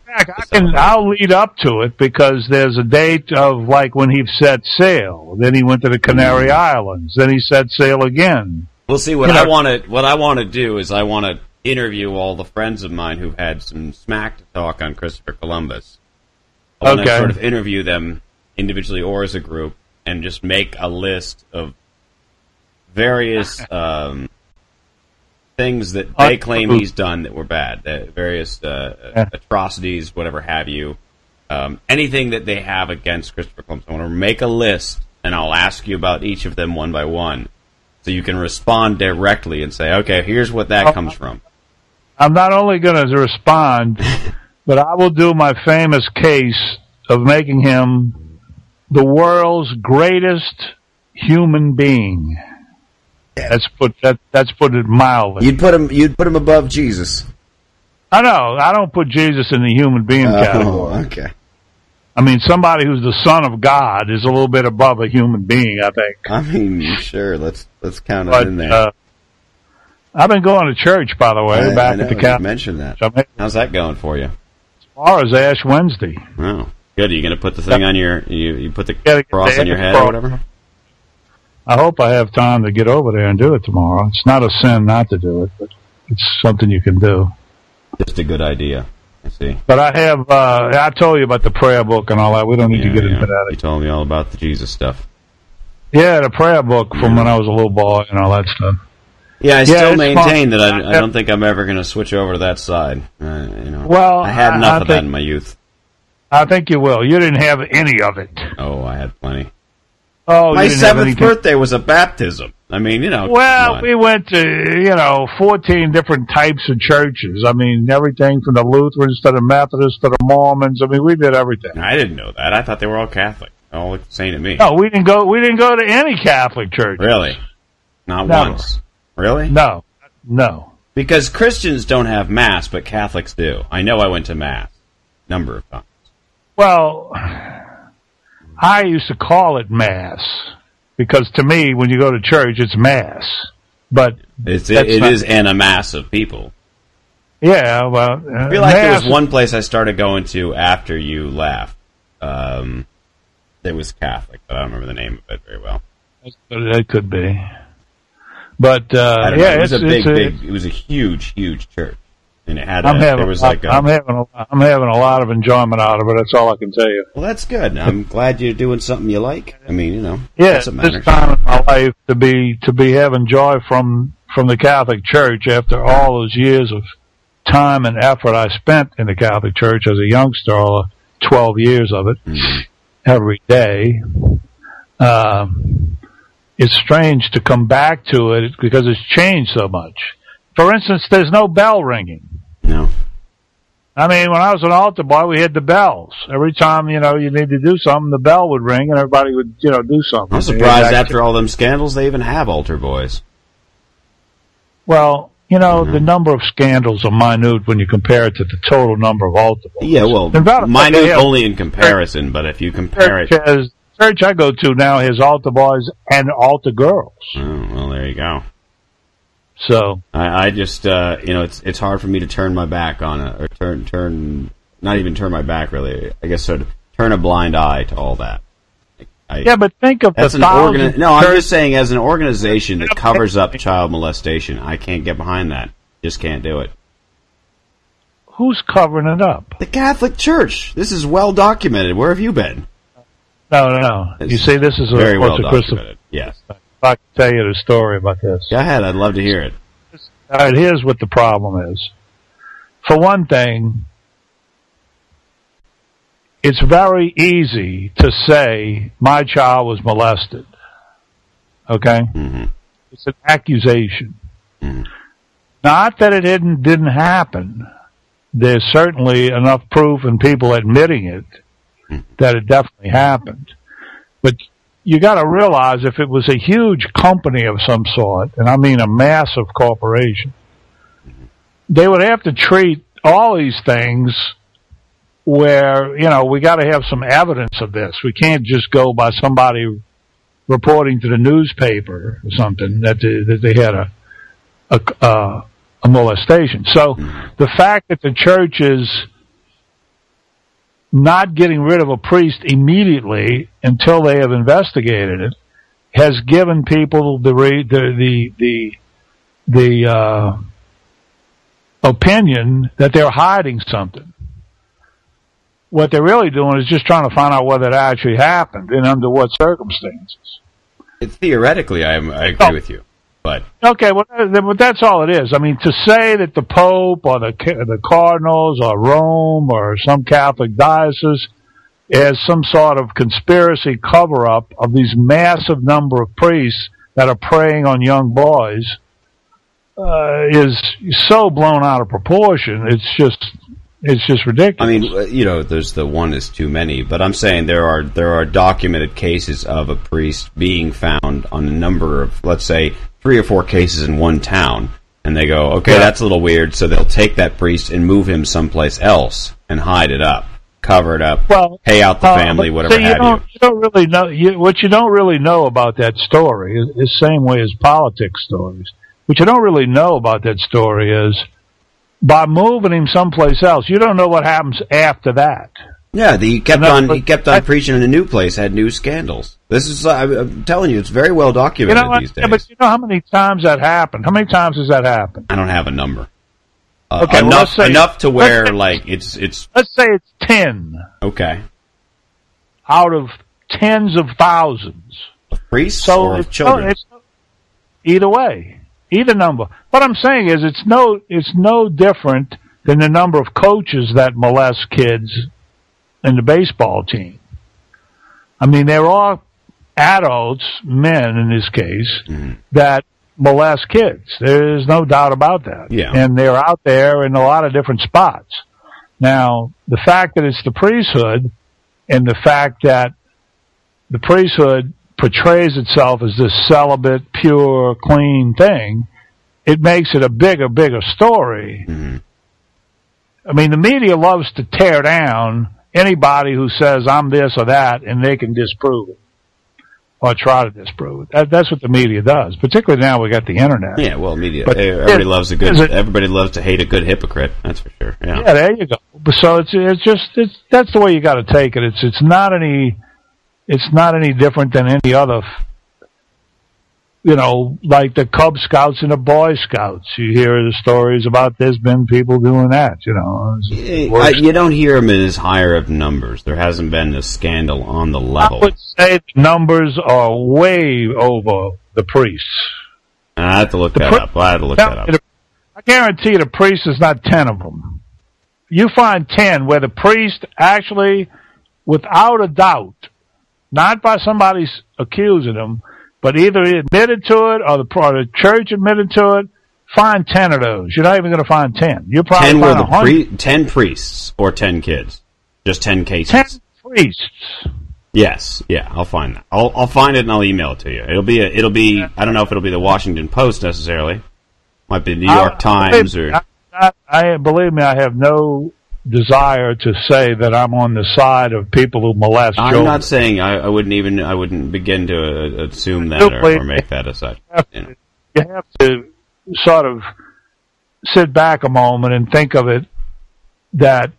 I'll lead up to it because there's a date of like when he set sail. Then he went to the Canary Islands. Then he set sail again. We'll see. What I want to do is interview all the friends of mine who've had some smack to talk on Christopher Columbus. I want to sort of interview them individually or as a group and just make a list of various. Things that they claim he's done that were bad, that various atrocities, whatever have you, anything that they have against Christopher Columbus. I want to make a list, and I'll ask you about each of them one by one, so you can respond directly and say, okay, here's what that comes from. I'm not only going to respond, but I will do my famous case of making him the world's greatest human being. That's put it mildly. You'd put him above Jesus. I know. I don't put Jesus in the human being category. Oh, okay. I mean, somebody who's the son of God is a little bit above a human being, I think. I mean, sure. Let's count it in there. I've been going to church, by the way, back at the Catholic. You mentioned that. How's that going for you? As far as Ash Wednesday. Oh, good. Are you going to put the thing on your? You put the cross on your head or whatever. I hope I have time to get over there and do it tomorrow. It's not a sin not to do it, but it's something you can do. Just a good idea. I see. But I have, I told you about the prayer book and all that. We don't need to get into that. You told me all about the Jesus stuff. Yeah, the prayer book from when I was a little boy and all that stuff. Yeah, I still maintain that I don't think I'm ever going to switch over to that side. Well, I had enough of that in my youth. I think you will. You didn't have any of it. Oh, I had plenty. Oh, my 7th birthday was a baptism. I mean, you know. Well, we went to, 14 different types of churches. I mean, everything from the Lutherans to the Methodists to the Mormons. I mean, we did everything. I didn't know that. I thought they were all Catholic. It all looked the same to me. No, we didn't go to any Catholic church. Really? Not Never. Once. Really? No. Because Christians don't have Mass, but Catholics do. I know I went to Mass a number of times. Well, I used to call it Mass. Because to me, when you go to church, it's Mass. But it is in a mass of people. Yeah, well... I feel like there was one place I started going to after you left. It was Catholic, but I don't remember the name of it very well. That could be. But, I don't know. It was a huge, huge church. And it had I'm having a lot of enjoyment out of it. That's all I can tell you. Well, that's good. I'm glad you're doing something you like. I mean, yeah, that's this time in my life to be having joy from the Catholic Church after all those years of time and effort I spent in the Catholic Church as a youngster, all 12 years of it every day. It's strange to come back to it because it's changed so much. For instance, there's no bell ringing. No. I mean, when I was an altar boy, we had the bells. Every time, you need to do something, the bell would ring and everybody would, do something. I'm surprised after all them scandals they even have altar boys. Well, the number of scandals are minute when you compare it to the total number of altar boys. Yeah, well, minute only in comparison, but if you compare it... The church I go to now has altar boys and altar girls. Oh, well, there you go. So I just it's hard for me to turn my back on it, or turn my back really. I guess sort of turn a blind eye to all that. But think of that's the I'm just saying as an organization that covers up child molestation, I can't get behind that. Just can't do it. Who's covering it up? The Catholic Church. This is well documented. Where have you been? No. It's this is very well documented. Yes. I can tell you the story about this. Go ahead. I'd love to hear it. All right, here's what the problem is. For one thing, it's very easy to say, my child was molested. Okay? Mm-hmm. It's an accusation. Mm-hmm. Not that it didn't happen. There's certainly enough proof and people admitting it that it definitely happened. But... you got to realize if it was a huge company of some sort, and I mean a massive corporation, they would have to treat all these things where, we got to have some evidence of this. We can't just go by somebody reporting to the newspaper or something that they had a molestation. So the fact that the church is not getting rid of a priest immediately until they have investigated it has given people the opinion that they're hiding something. What they're really doing is just trying to find out whether it actually happened and under what circumstances. Theoretically, I agree with you, but okay, well, that's all it is. I mean, to say that the Pope or the Cardinals or Rome or some Catholic diocese is some sort of conspiracy cover-up of these massive number of priests that are preying on young boys is so blown out of proportion. It's just ridiculous. I mean, there's the one is too many, but I'm saying there are documented cases of a priest being found on a number of, let's say, 3 or 4 cases in one town, and they go, okay, that's a little weird, so they'll take that priest and move him someplace else and hide it up, cover it up, pay out the family, whatever You don't really know, what you don't really know about that story, the same way as politics stories, what you don't really know about that story is, by moving him someplace else, you don't know what happens after that. Yeah, he kept on preaching in a new place, had new scandals. This is, I'm telling you, it's very well documented these days. Yeah, but you know how many times that happened? How many times has that happened? I don't have a number. Okay, enough to where, Let's say it's 10. Okay. Out of tens of thousands. Of priests or of children? Either way. Either number. What I'm saying is it's no different than the number of coaches that molest kids in the baseball team. I mean, there are adults, men in this case, that molest kids. There's no doubt about that. Yeah. And they're out there in a lot of different spots. Now, the fact that it's the priesthood and the fact that the priesthood portrays itself as this celibate, pure, clean thing, it makes it a bigger story. Mm-hmm. I mean, the media loves to tear down anybody who says, I'm this or that, and they can disprove it or try to disprove it. That's what the media does, particularly now we got the internet. Yeah, well, media. Everybody loves to hate a good hypocrite, that's for sure. Yeah, there you go. So it's just that's the way you got to take it. It's not any different than any other, you know, like the Cub Scouts and the Boy Scouts. You hear the stories about there's been people doing that, you know. You don't hear them in as higher of numbers. There hasn't been a scandal on the level. I would say the numbers are way over the priests. I have to look that up. I guarantee the priest is not 10 of them. You find 10 where the priest actually, without a doubt, not by somebody's accusing them, but either he admitted to it or the church admitted to it. Find 10 of those. You're not even going to find 10. You'll probably find 100. 10 priests or 10 kids. Just 10 cases. 10 priests. Yes. Yeah, I'll find that. I'll find it and I'll email it to you. It'll be. I don't know if it'll be the Washington Post necessarily. Might be the New York Times or. Believe me, I have no desire to say that I'm on the side of people who molest children. I'm not saying I wouldn't begin to assume that or make that a such. You have to sort of sit back a moment and think of it that,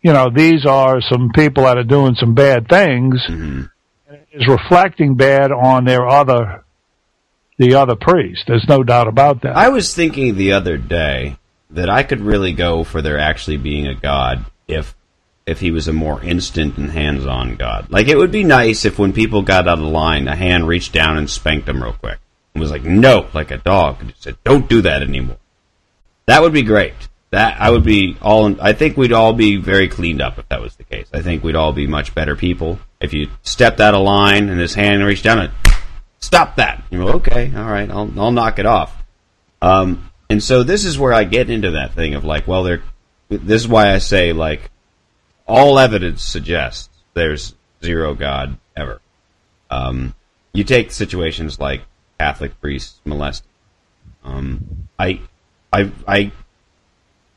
you know, these are some people that are doing some bad things, mm-hmm. and it is reflecting bad on the other priest. There's no doubt about that. I was thinking the other day that I could really go for there actually being a God if he was a more instant and hands-on God. Like, it would be nice if when people got out of line, a hand reached down and spanked them real quick. It was like, no, like a dog. And just said, don't do that anymore. That would be great. I think we'd all be very cleaned up if that was the case. I think we'd all be much better people. If you stepped out of line and his hand reached down and stop that. You go, okay, all right, I'll knock it off. And so this is where I get into that thing of like, well, this is why I say, like, all evidence suggests there's zero God ever. You take situations like Catholic priests molesting. I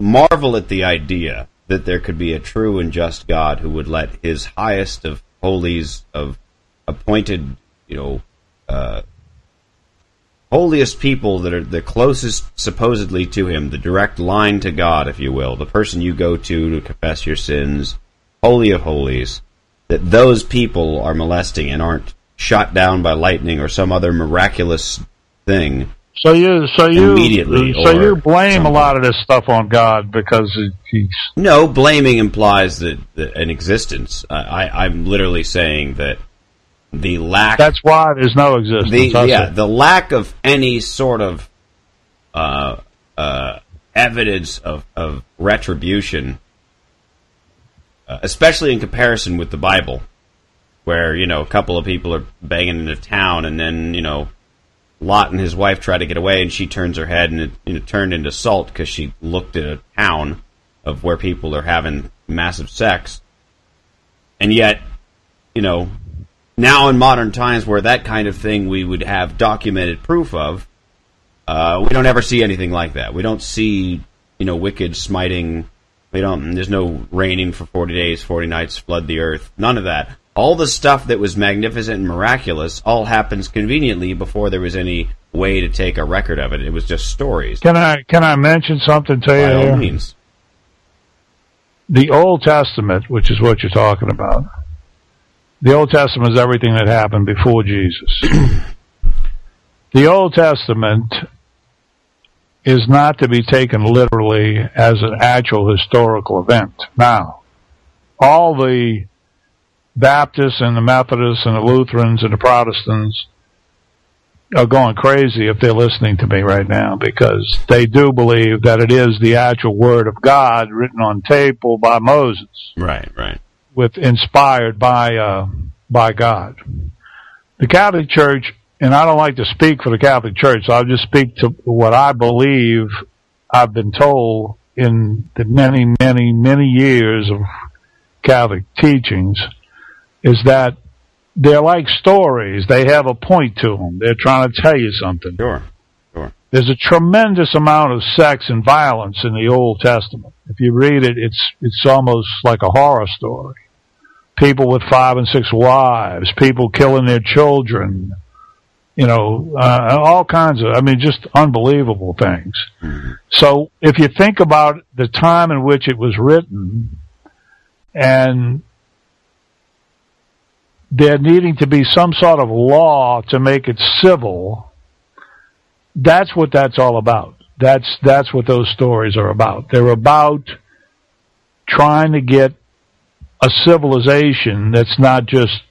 marvel at the idea that there could be a true and just God who would let his highest of holies of appointed, you know, holiest people that are the closest supposedly to him, the direct line to God, if you will, the person you go to confess your sins, holy of holies, that those people are molesting and aren't shot down by lightning or some other miraculous thing. So you blame something. A lot of this stuff on God because he's... No, blaming implies that an existence. I'm literally saying that the lack. That's why there's no existence. The lack of any sort of evidence of retribution, especially in comparison with the Bible, where, you know, a couple of people are banging into town, and then, you know, Lot and his wife try to get away, and she turns her head, and it, you know, turned into salt because she looked at a town of where people are having massive sex, and yet, you know. Now in modern times where that kind of thing we would have documented proof of, we don't ever see anything like that. We don't see, you know, wicked smiting. There's no raining for 40 days, 40 nights, flood the earth. None of that. All the stuff that was magnificent and miraculous all happens conveniently before there was any way to take a record of it. It was just stories. Can I mention something to you? By all means. The Old Testament, which is what you're talking about, the Old Testament is everything that happened before Jesus. The Old Testament is not to be taken literally as an actual historical event. Now, all the Baptists and the Methodists and the Lutherans and the Protestants are going crazy if they're listening to me right now, because they do believe that it is the actual word of God written on tape or by Moses. Right, right. With inspired by God. The Catholic Church, and I don't like to speak for the Catholic Church, so I'll just speak to what I believe I've been told in the many, many, many years of Catholic teachings, is that they're like stories. They have a point to them. They're trying to tell you something. Sure, sure. There's a tremendous amount of sex and violence in the Old Testament. If you read it, it's almost like a horror story. People with 5 and 6 wives, people killing their children, you know, all kinds of, I mean, just unbelievable things. Mm-hmm. So if you think about the time in which it was written, and there needing to be some sort of law to make it civil, that's what that's all about. That's what those stories are about. They're about trying to get a civilization that's not just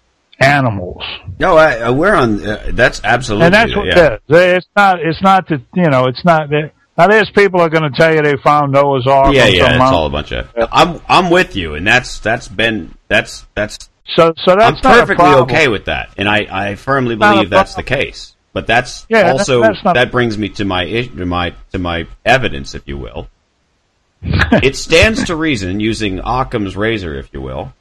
animals. No, we're on. That's absolutely. And that's what it is. It's not. It's not that, you know. It's not that. Now, there's people are going to tell you they found Noah's Ark. Yeah, yeah, it's all a bunch of. I'm with you, and that's been. So that's. I'm perfectly okay with that, and I firmly believe that's the case. But that's also that brings me to my evidence, if you will. It stands to reason, using Occam's razor, if you will,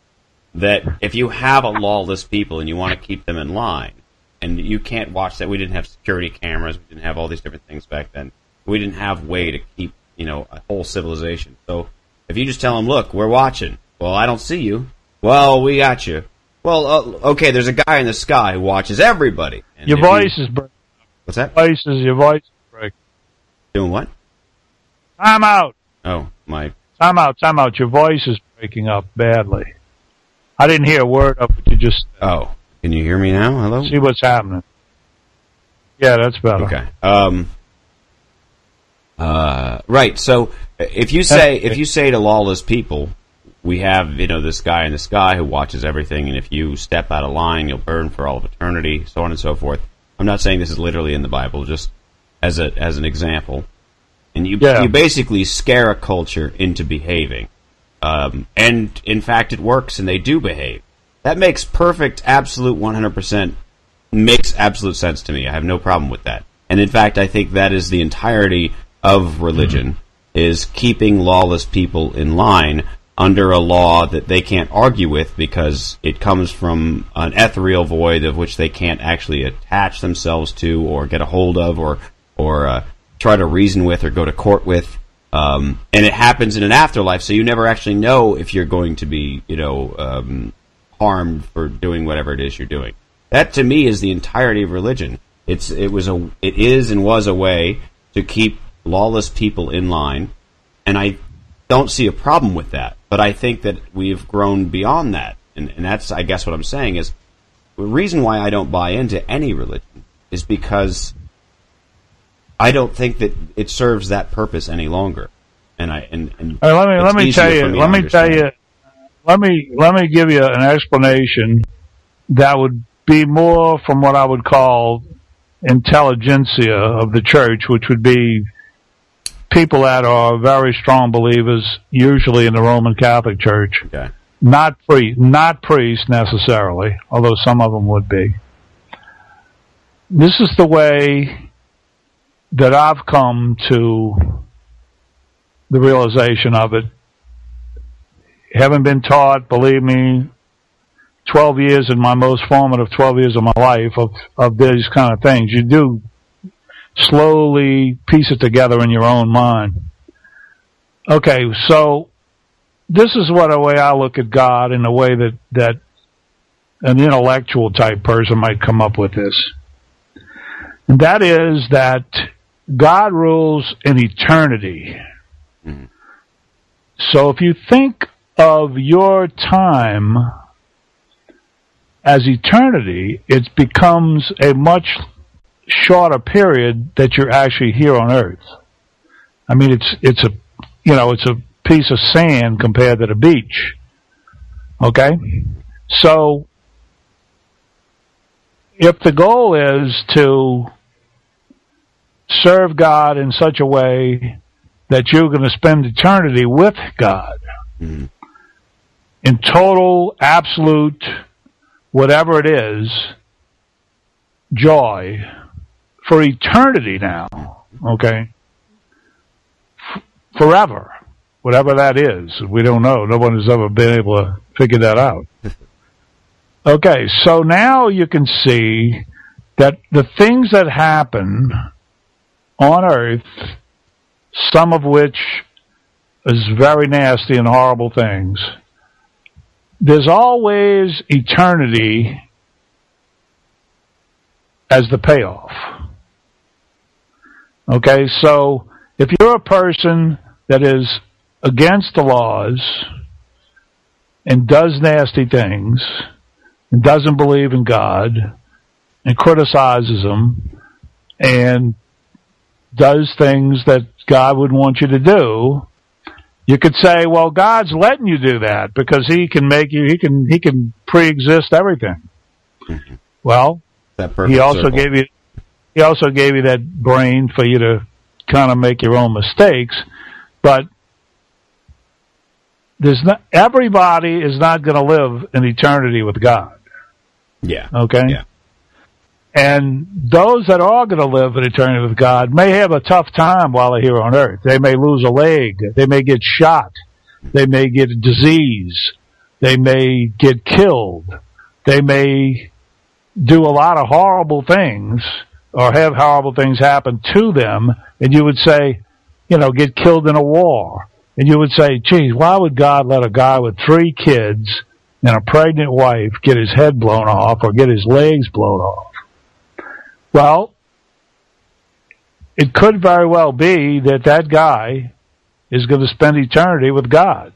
that if you have a lawless people and you want to keep them in line, and you can't watch that, we didn't have security cameras, we didn't have all these different things back then. We didn't have way to keep, you know, a whole civilization. So if you just tell them, look, we're watching. Well, I don't see you. Well, we got you. Well, okay, there's a guy in the sky who watches everybody. And your voice is breaking. What's that? Your voice is breaking. Doing what? Time out. Oh, my. Time out. Your voice is breaking up badly. I didn't hear a word of what you just said. Oh, can you hear me now? Hello? See what's happening. Yeah, that's better. Okay. Right. So if you say to lawless people, we have, you know, this guy in the sky who watches everything, and if you step out of line, you'll burn for all of eternity, so on and so forth. I'm not saying this is literally in the Bible, just as an example. And you basically scare a culture into behaving. And in fact, it works, and they do behave. That makes perfect, absolute 100%, makes absolute sense to me. I have no problem with that. And in fact, I think that is the entirety of religion, is keeping lawless people in line under a law that they can't argue with, because it comes from an ethereal void of which they can't actually attach themselves to or get a hold of or try to reason with or go to court with. And it happens in an afterlife, so you never actually know if you're going to be, you know, harmed for doing whatever it is you're doing. That, to me, is the entirety of religion. It is and was a way to keep lawless people in line, and I don't see a problem with that. But I think that we've grown beyond that, and that's, I guess, what I'm saying is the reason why I don't buy into any religion is because I don't think that it serves that purpose any longer. Let me give you an explanation that would be more from what I would call intelligentsia of the church, which would be people that are very strong believers, usually in the Roman Catholic Church. Okay. Not priests necessarily, although some of them would be. This is the way that I've come to the realization of it. Haven't been taught, believe me, 12 years in my most formative 12 years of my life of these kind of things. You do slowly piece it together in your own mind. Okay, so this is what a way I look at God, in a way that an intellectual type person might come up with this. And that is that God rules in eternity. Mm-hmm. So if you think of your time as eternity, it becomes a much shorter period that you're actually here on Earth. I mean, it's a piece of sand compared to the beach. Okay, so if the goal is to serve God in such a way that you're going to spend eternity with God. Mm-hmm. In total, absolute, whatever it is, joy for eternity now, okay? Forever, whatever that is. We don't know. No one has ever been able to figure that out. Okay, so now you can see that the things that happen on Earth, some of which is very nasty and horrible things, there's always eternity as the payoff. Okay, so if you're a person that is against the laws and does nasty things and doesn't believe in God and criticizes him and does things that God would want you to do, you could say, well, God's letting you do that because he can make you, he can pre-exist everything. Mm-hmm. Well, he also gave you that brain for you to kind of make your own mistakes, but everybody is not going to live an eternity with God. Yeah. Okay? Yeah. And those that are going to live an eternity with God may have a tough time while they're here on earth. They may lose a leg. They may get shot. They may get a disease. They may get killed. They may do a lot of horrible things or have horrible things happen to them. And you would say, you know, get killed in a war. And you would say, geez, why would God let a guy with 3 kids and a pregnant wife get his head blown off or get his legs blown off? Well, it could very well be that that guy is going to spend eternity with God.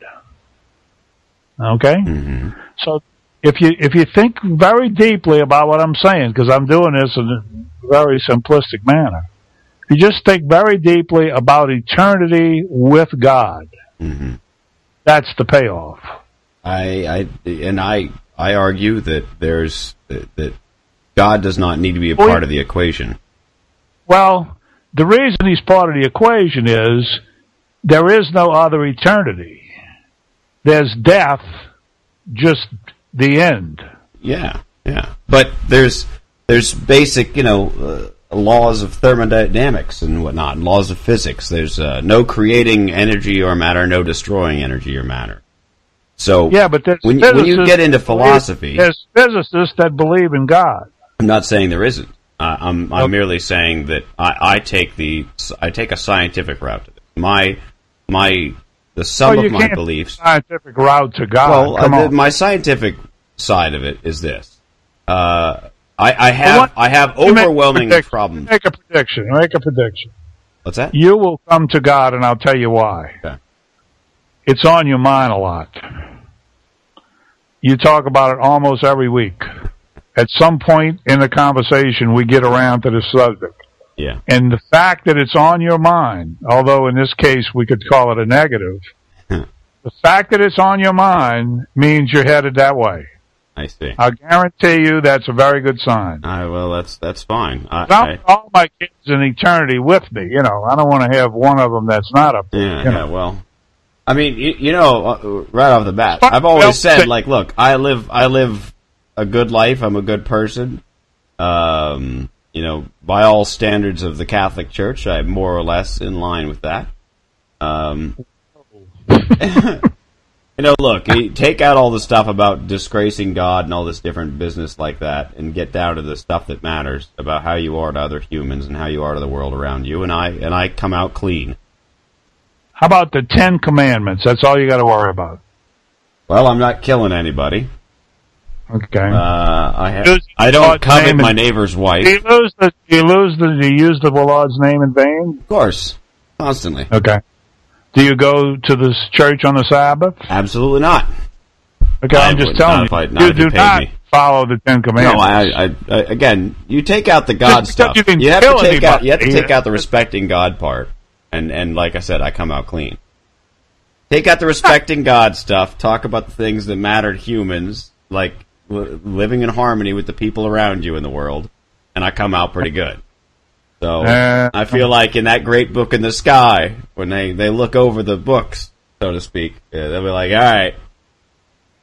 Okay? Mm-hmm. So if you think very deeply about what I'm saying, because I'm doing this in a very simplistic manner, you just think very deeply about eternity with God. Mm-hmm. That's the payoff. I argue that that God does not need to be a part of the equation. Well, the reason he's part of the equation is there is no other eternity. There's death, just the end. Yeah, yeah. But there's basic, you know, laws of thermodynamics and whatnot, and laws of physics. There's no creating energy or matter, no destroying energy or matter. So yeah, but when you get into philosophy... There's physicists that believe in God. I'm not saying there isn't. I'm merely saying that I take a scientific route to this. The sum of my beliefs... scientific route to God. Well, my scientific side of it is this. I have overwhelming problems. Make a prediction. What's that? You will come to God, and I'll tell you why. Okay. It's on your mind a lot. You talk about it almost every week. At some point in the conversation, we get around to the subject. Yeah. And the fact that it's on your mind, although in this case we could call it a negative, the fact that it's on your mind means you're headed that way. I see. I guarantee you that's a very good sign. Well, that's fine. I want all my kids in eternity with me. You know, I don't want to have one of them that's not up there. Yeah, well, I mean, you know, right off the bat, I've always said, like, look, I live a good life. I'm a good person. You know, by all standards of the Catholic Church, I'm more or less in line with that. You know, look, take out all the stuff about disgracing God and all this different business like that and get down to the stuff that matters about how you are to other humans and how you are to the world around you, and I come out clean. How about the 10 commandments? That's all you got to worry about. Well, I'm not killing anybody. Okay. I don't covet my neighbor's wife. Do you use the Lord's name in vain? Of course. Constantly. Okay. Do you go to this church on the Sabbath? Absolutely not. Okay, I'm just telling you. You do not follow the 10 Commandments. No, again, you take out the God stuff. You have to take out the respecting God part. And like I said, I come out clean. Take out the respecting God stuff. Talk about the things that matter to humans, like living in harmony with the people around you in the world. And I come out pretty good. So I feel like in that great book in the sky, when they look over the books, so to speak, they'll be like, all right,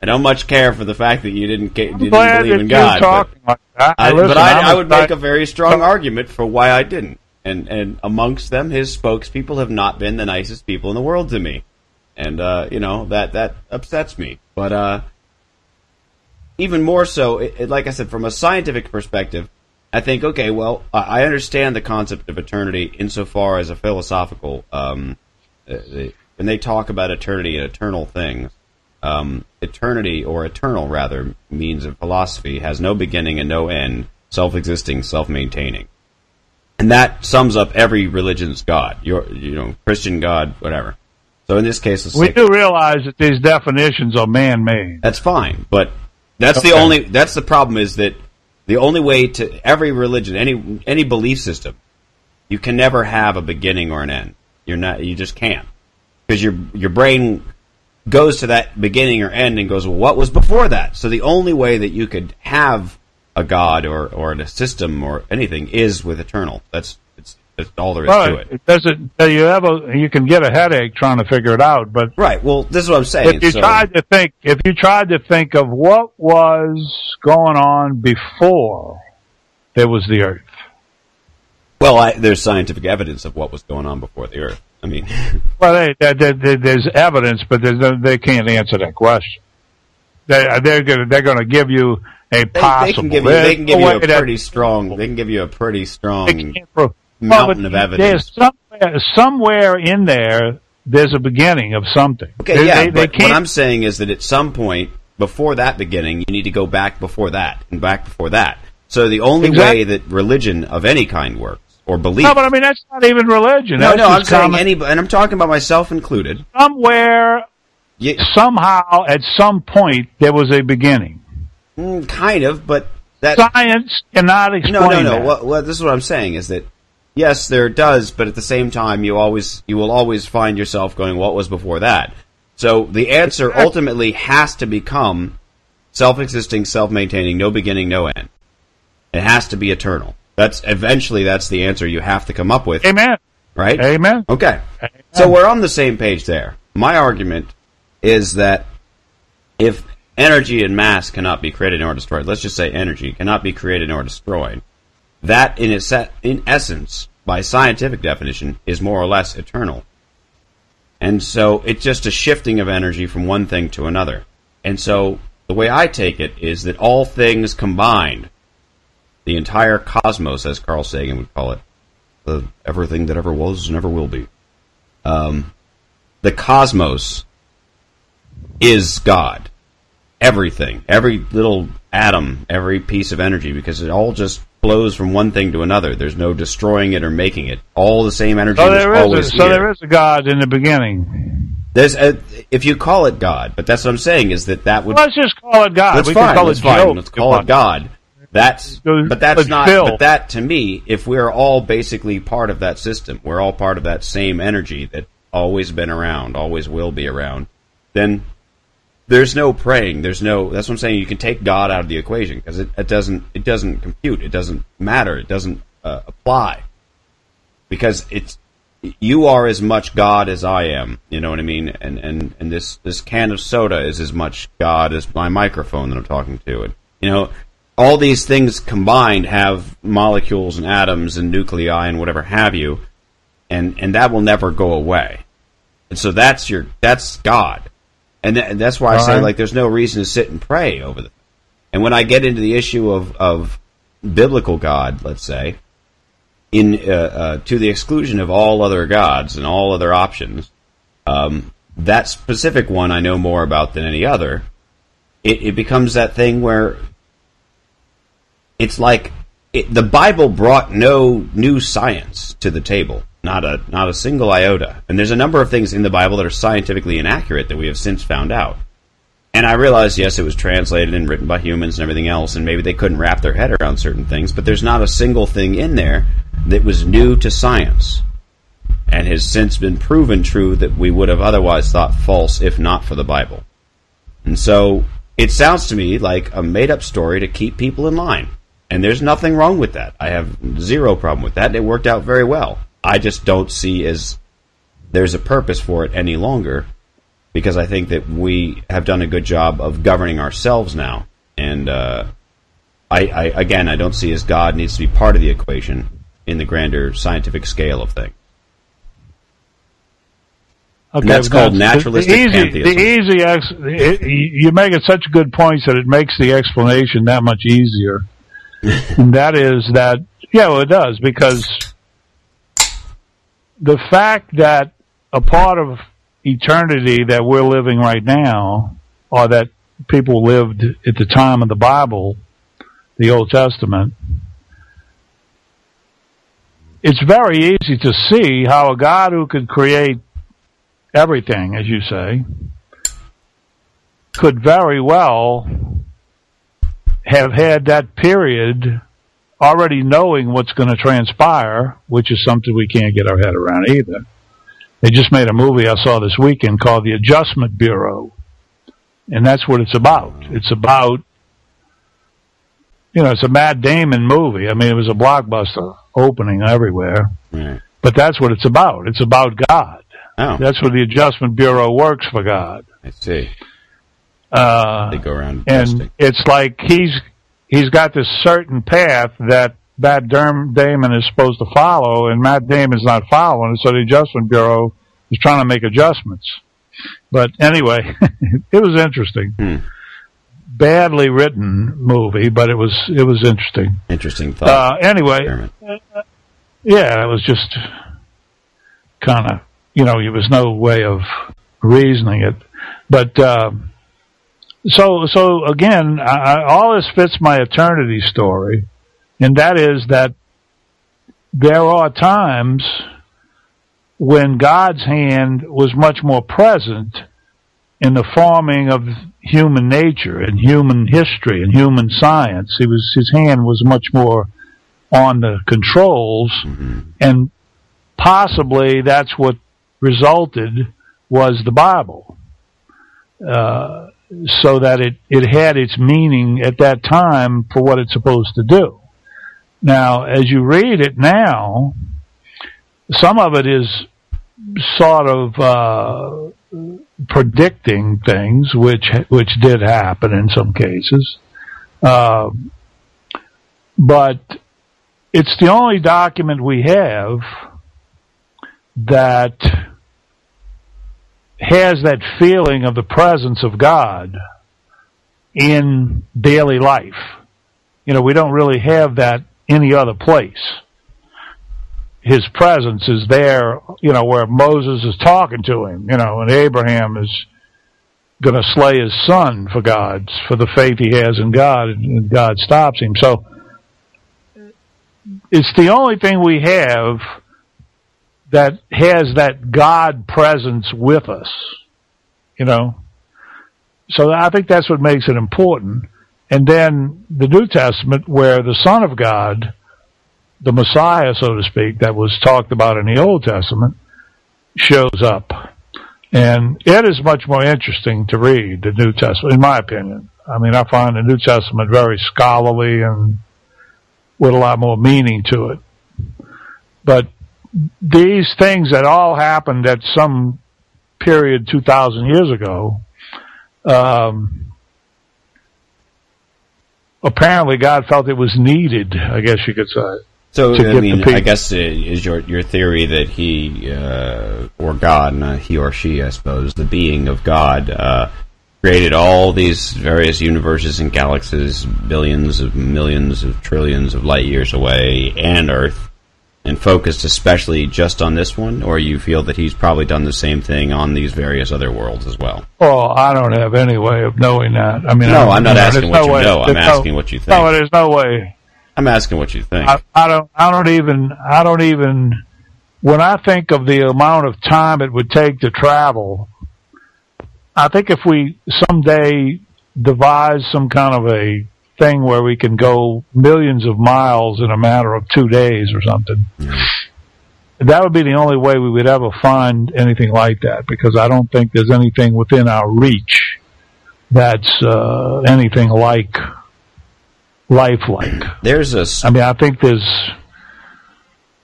I don't much care for the fact that you didn't believe in God. But, like I would make a very strong argument for why I didn't. And amongst them, his spokespeople have not been the nicest people in the world to me. And, that upsets me. But even more so, like I said, from a scientific perspective, I think, okay, well, I understand the concept of eternity insofar as a philosophical... when they talk about eternity and eternal things, eternity, or eternal, rather, means in philosophy, has no beginning and no end, self-existing, self-maintaining. And that sums up every religion's god. Christian God, whatever. So in this case... We do realize that these definitions are man-made. That's fine, but that's okay. That's the problem, is that the only way to every religion, any belief system, you can never have a beginning or an end. You just can't. Because your brain goes to that beginning or end and goes, well, what was before that? So the only way that you could have a god or a system or anything is with eternal. That's all there is to it. It doesn't. You can get a headache trying to figure it out, but right. Well, this is what I'm saying. If you tried to think of what was going on before there was the Earth. Well, there's scientific evidence of what was going on before the Earth. I mean, well, there's evidence, but they can't answer that question. They're going to give you a possible. They can give you a pretty strong mountain of evidence. Somewhere in there, there's a beginning of something. Okay, what I'm saying is that at some point before that beginning, you need to go back before that and back before that. So the only way that religion of any kind works. Or belief. No, but I mean, that's not even religion. No, I'm saying and I'm talking about myself included. Somewhere, somehow, at some point, there was a beginning. Kind of, but that... Science cannot explain that. No. Well, this is what I'm saying, is that, yes, there does, but at the same time, you will always find yourself going, what was before that? So the answer ultimately has to become self-existing, self-maintaining, no beginning, no end. It has to be eternal. That's the answer you have to come up with. Amen. Right? Amen. Okay. Amen. So we're on the same page there. My argument is that if energy and mass cannot be created nor destroyed, let's just say energy cannot be created nor destroyed, that in essence, by scientific definition, is more or less eternal. And so it's just a shifting of energy from one thing to another. And so the way I take it is that all things combined, the entire cosmos, as Carl Sagan would call it, the everything that ever was and ever will be. The cosmos is God. Everything, every little atom, every piece of energy, because it all just flows from one thing to another. There's no destroying it or making it. All the same energy there is a God in the beginning. If you call it God, but that's what I'm saying is that would. Let's just call it God. Let's call it God. But that to me, if we're all basically part of that system, we're all part of that same energy that always been around, always will be around, then there's no praying. That's what I'm saying. You can take God out of the equation because it doesn't compute. It doesn't matter. It doesn't apply because you are as much God as I am. You know what I mean? And this can of soda is as much God as my microphone that I'm talking to. And, all these things combined have molecules and atoms and nuclei and whatever have you, and that will never go away. And so that's God, and that's why I say there's no reason to sit and pray over them. And when I get into the issue of biblical God, let's say, to the exclusion of all other gods and all other options, that specific one I know more about than any other. It becomes that thing where. It's like the Bible brought no new science to the table, not a single iota. And there's a number of things in the Bible that are scientifically inaccurate that we have since found out. And I realize, yes, it was translated and written by humans and everything else, and maybe they couldn't wrap their head around certain things, but there's not a single thing in there that was new to science and has since been proven true that we would have otherwise thought false if not for the Bible. And so it sounds to me like a made-up story to keep people in line. And there's nothing wrong with that. I have zero problem with that, and it worked out very well. I just don't see as there's a purpose for it any longer, because I think that we have done a good job of governing ourselves now. And I again, I don't see as God needs to be part of the equation in the grander scientific scale of things. Okay, that's called naturalistic pantheism. You make such good points that it makes the explanation that much easier. And that is that, yeah, well, it does, because the fact that a part of eternity that we're living right now, or that people lived at the time of the Bible, the Old Testament, it's very easy to see how a God who could create everything, as you say, could very well have had that period already knowing what's going to transpire, which is something we can't get our head around either. They just made a movie I saw this weekend called The Adjustment Bureau, and that's what it's about. It's about, you know, it's a Matt Damon movie. I mean, it was a blockbuster opening everywhere, but that's what it's about. It's about God. Oh. That's where the Adjustment Bureau works for God. I see. They go around and it's like he's got this certain path that Matt Damon is supposed to follow, and Matt Damon's not following it, so the Adjustment Bureau is trying to make adjustments. But anyway, it was interesting. Badly written movie, but it was interesting. Interesting thought. Anyway, yeah, it was just kind of, you know, there was no way of reasoning it. But so again, all this fits my eternity story, and that is that there are times when God's hand was much more present in the forming of human nature and human history and human science. His hand was much more on the controls, and possibly that's what resulted was the Bible, so that it had its meaning at that time for what it's supposed to do. Now, as you read it now, some of it is sort of predicting things which did happen in some cases, but it's the only document we have that has that feeling of the presence of God in daily life. You know, we don't really have that any other place. His presence is there, you know, where Moses is talking to him, you know, and Abraham is going to slay his son for God, for the faith he has in God, and God stops him. So it's the only thing we have that has that God presence with us, you know. So I think that's what makes it important. And then the New Testament, where the Son of God, the Messiah, so to speak, that was talked about in the Old Testament, shows up. And it is much more interesting to read, the New Testament, in my opinion. I mean, I find the New Testament very scholarly and with a lot more meaning to it. But these things that all happened at some period 2,000 years ago, apparently God felt it was needed, I guess you could say. So, I mean, I guess is your theory that he, or God, he or she, I suppose, the being of God, created all these various universes and galaxies, billions of millions of trillions of light years away, and Earth, and focused especially just on this one? Or you feel that he's probably done the same thing on these various other worlds as well? Oh, I don't have any way of knowing that. I mean, no, I'm not asking what you know. I'm asking what you think. No, there's no way. I'm asking what you think. I don't even. When I think of the amount of time it would take to travel, I think if we someday devise some kind of a thing where we can go millions of miles in a matter of 2 days or something, that would be the only way we would ever find anything like that, because I don't think there's anything within our reach that's anything like lifelike. I think there's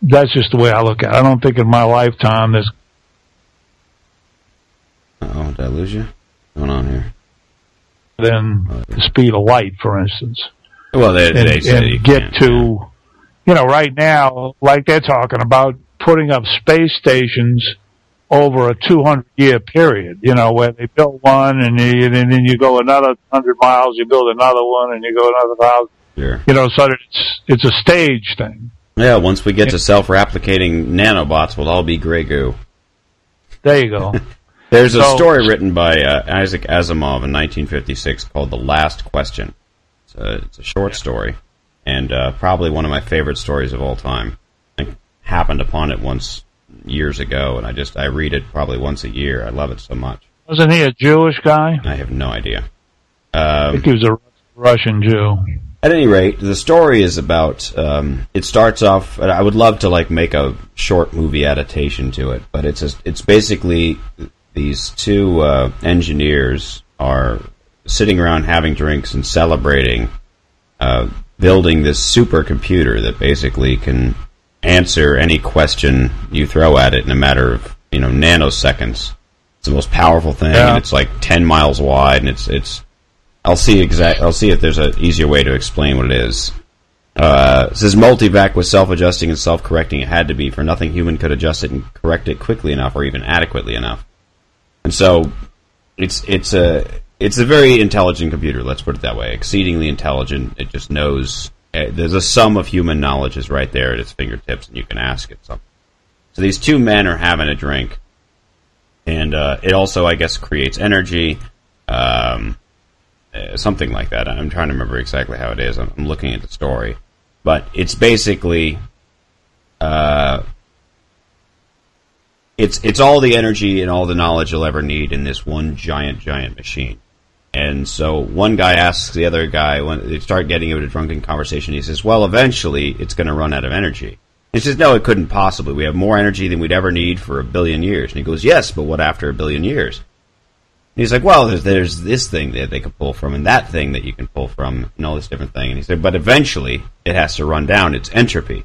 that's just the way I look at it. I don't think in my lifetime there's... Oh, did I lose you? What's going on here? Than the speed of light, for instance. Well, they say and you get to, you know, right now, like they're talking about putting up space stations over a 200-year period, you know, where they build one and then you go another 100 miles, you build another one, and you go another 1,000. Sure. You know, so it's a stage thing. Yeah, once we get to self-replicating nanobots, we'll all be gray goo. There you go. There's a story written by Isaac Asimov in 1956 called The Last Question. It's a short story, and probably one of my favorite stories of all time. I happened upon it once years ago, and I read it probably once a year. I love it so much. Wasn't he a Jewish guy? I have no idea. I think he was a Russian Jew. At any rate, the story is about, it starts off, I would love to like make a short movie adaptation to it, but it's basically these two engineers are sitting around having drinks and celebrating building this supercomputer that basically can answer any question you throw at it in a matter of, you know, nanoseconds. It's the most powerful thing, and it's like 10 miles wide, and it's I'll see if there's an easier way to explain what it is. It says Multivac was self-adjusting and self-correcting. It had to be, for nothing human could adjust it and correct it quickly enough or even adequately enough. And so, it's a very intelligent computer. Let's put it that way. Exceedingly intelligent. It just knows. There's a sum of human knowledge is right there at its fingertips, and you can ask it something. So these two men are having a drink, and it also, I guess, creates energy. Something like that. I'm trying to remember exactly how it is. I'm looking at the story. But it's basically... it's all the energy and all the knowledge you'll ever need in this one giant, giant machine. And so one guy asks the other guy, when they start getting into a drunken conversation, he says, well, eventually it's going to run out of energy. He says, no, it couldn't possibly. We have more energy than we'd ever need for 1 billion years. And he goes, yes, but what after 1 billion years? He's like, well, there's this thing that they can pull from and that thing that you can pull from and all this different thing. And he said, but eventually it has to run down. It's entropy.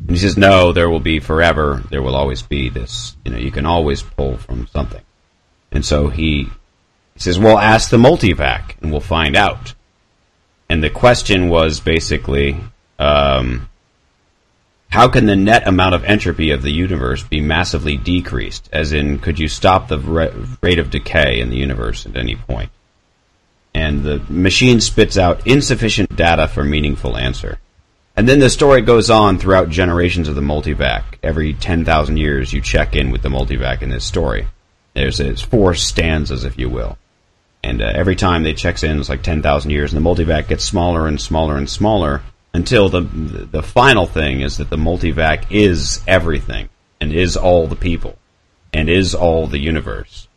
And he says, no, there will be forever. There will always be this. You know, you can always pull from something. And so he says, well, ask the multivac and we'll find out. And the question was basically, how can the net amount of entropy of the universe be massively decreased? As in, could you stop the rate of decay in the universe at any point? And the machine spits out insufficient data for meaningful answer. And then the story goes on throughout generations of the multivac. Every 10,000 years you check in with the multivac in this story. There's 4 stanzas, if you will. And every time they checks in, it's like 10,000 years, and the multivac gets smaller and smaller and smaller, until the final thing is that the multivac is everything, and is all the people, and is all the universe.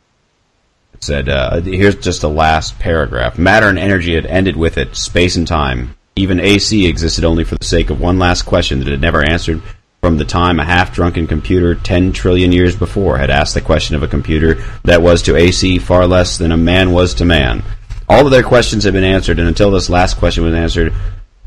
It said, here's just the last paragraph. Matter and energy had ended with it, space and time. Even AC existed only for the sake of one last question that it never answered from the time a half-drunken computer 10 trillion years before had asked the question of a computer that was to AC far less than a man was to man. All of their questions had been answered, and until this last question was answered,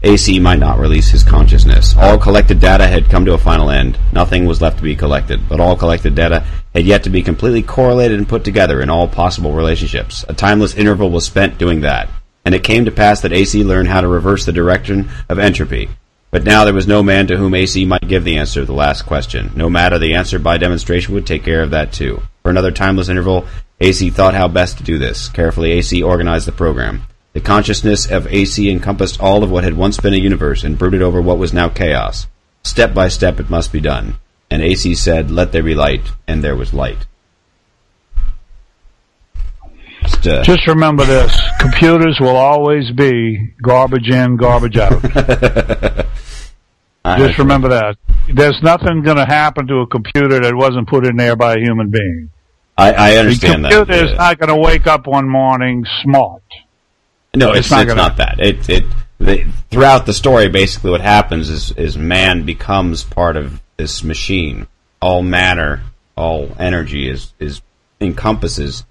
AC might not release his consciousness. All collected data had come to a final end. Nothing was left to be collected, but all collected data had yet to be completely correlated and put together in all possible relationships. A timeless interval was spent doing that, and it came to pass that AC learned how to reverse the direction of entropy. But now there was no man to whom AC might give the answer to the last question. No matter, the answer by demonstration would take care of that too. For another timeless interval, AC thought how best to do this. Carefully, AC organized the program. The consciousness of AC encompassed all of what had once been a universe and brooded over what was now chaos. Step by step it must be done. And AC said, let there be light, and there was light. Just remember this. Computers will always be garbage in, garbage out. Just remember that. There's nothing going to happen to a computer that wasn't put in there by a human being. I understand that. The computer's not going to wake up one morning smart. No, it's not that. Throughout the story, basically what happens is man becomes part of this machine. All matter, all energy is encompasses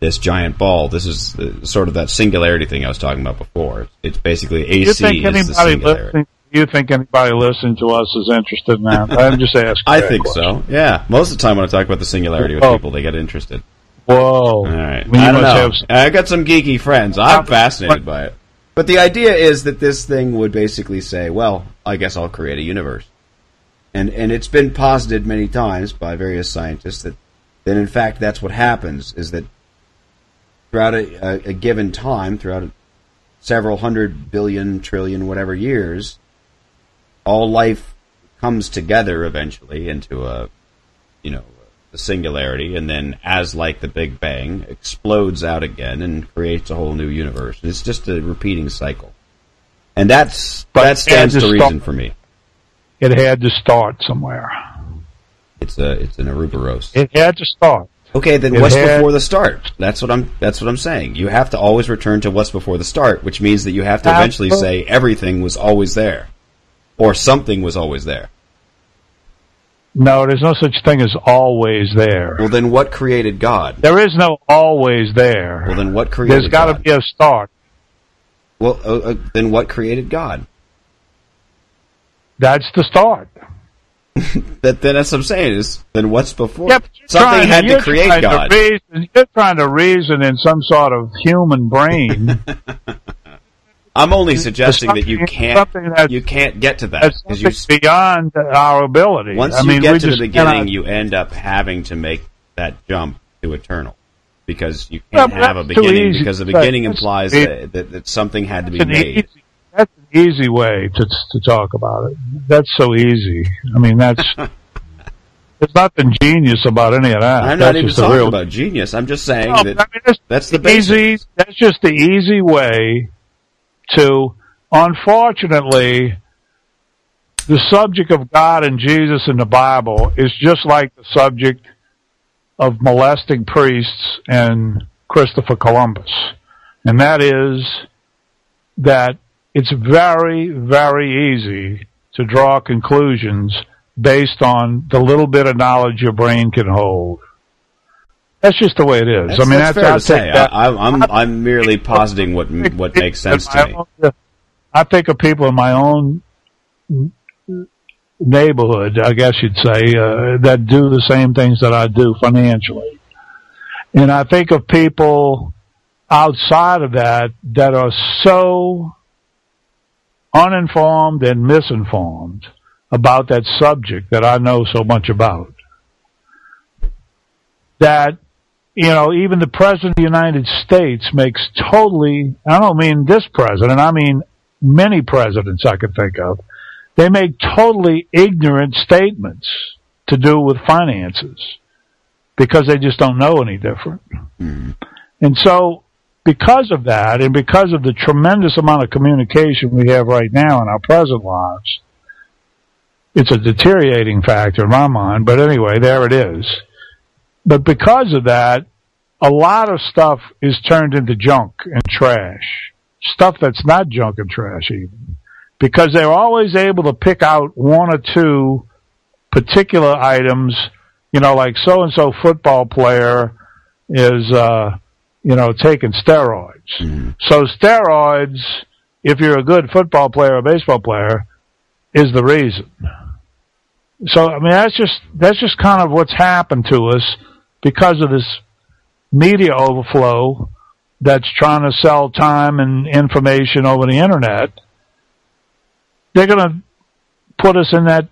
this giant ball. This is sort of that singularity thing I was talking about before. It's basically AC is the singularity. You think anybody listening to you think anybody listening to us is interested in that? I'm just asking. I think so. Yeah. Most of the time when I talk about the singularity with people, they get interested. Whoa. All right. I don't know. I got some geeky friends. I'm fascinated by it. But the idea is that this thing would basically say, well, I guess I'll create a universe. And it's been posited many times by various scientists that in fact that's what happens, is that throughout a given time, throughout several hundred billion, trillion, whatever years, all life comes together eventually into a singularity, and then as like the Big Bang, explodes out again and creates a whole new universe. And it's just a repeating cycle. And that stands to reason for me. It had to start somewhere. It's an Ouroboros. It had to start. Okay, then what's before the start? That's what I'm saying. You have to always return to what's before the start, which means that you have to eventually say everything was always there, or something was always there. No, there's no such thing as always there. Well, then what created God? There is no always there. Well, then what created God? There's got to be a start. Well, then what created God? That's the start. That's what I'm saying. Then what's before? Yeah, something had to create God. You're trying to reason in some sort of human brain. I'm only suggesting that you can't get to that. It's beyond our ability. Once you get to the beginning, you end up having to make that jump to eternal. Because you can't have a beginning, because the beginning implies that something had to be made. That's an easy way to talk about it. That's so easy. There's nothing genius about any of that. I'm not even talking about genius. I'm just saying that's the basics. That's just the easy way to, unfortunately, the subject of God and Jesus in the Bible is just like the subject of molesting priests and Christopher Columbus. And that is that it's very, very easy to draw conclusions based on the little bit of knowledge your brain can hold. That's just the way it is. That's fair to say. I'm merely positing what makes sense to me. I think of people in my own neighborhood, I guess you'd say, that do the same things that I do financially. And I think of people outside of that are so uninformed and misinformed about that subject that I know so much about, that, even the President of the United States makes totally, I don't mean this president, I mean many presidents I could think of, they make totally ignorant statements to do with finances because they just don't know any different. Mm. And so, because of that, and because of the tremendous amount of communication we have right now in our present lives, it's a deteriorating factor in my mind, but anyway, there it is. But because of that, a lot of stuff is turned into junk and trash. Stuff that's not junk and trash, even. Because they're always able to pick out one or two particular items, like so-and-so football player is taking steroids. Mm-hmm. So steroids, if you're a good football player or baseball player, is the reason. So, that's just kind of what's happened to us because of this media overflow that's trying to sell time and information over the internet. They're going to put us in that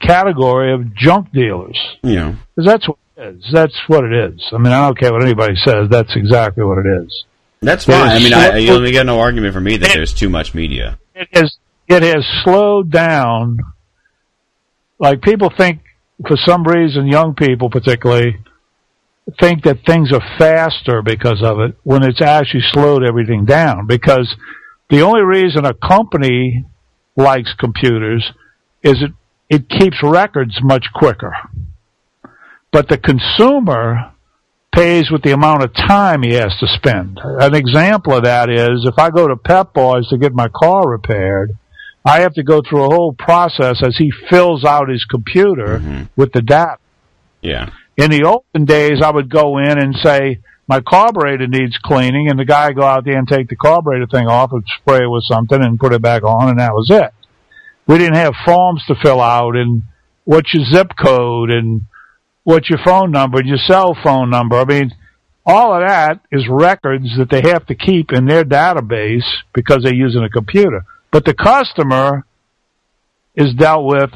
category of junk dealers. Yeah. Because that's what it is. That's what it is. I don't care what anybody says. That's exactly what it is. That's fine. You get no argument from me that there's too much media. It has slowed down. Like, people think, for some reason, young people particularly, think that things are faster because of it, when it's actually slowed everything down. Because the only reason a company likes computers is it keeps records much quicker. But the consumer pays with the amount of time he has to spend. An example of that is, if I go to Pep Boys to get my car repaired, I have to go through a whole process as he fills out his computer with the data. Yeah. In the olden days, I would go in and say, my carburetor needs cleaning, and the guy would go out there and take the carburetor thing off and spray it with something and put it back on, and that was it. we didn't have forms to fill out, and what's your zip code, and what's your phone number, and your cell phone number. I mean, all of that is records that they have to keep in their database because they're using a computer. But the customer is dealt with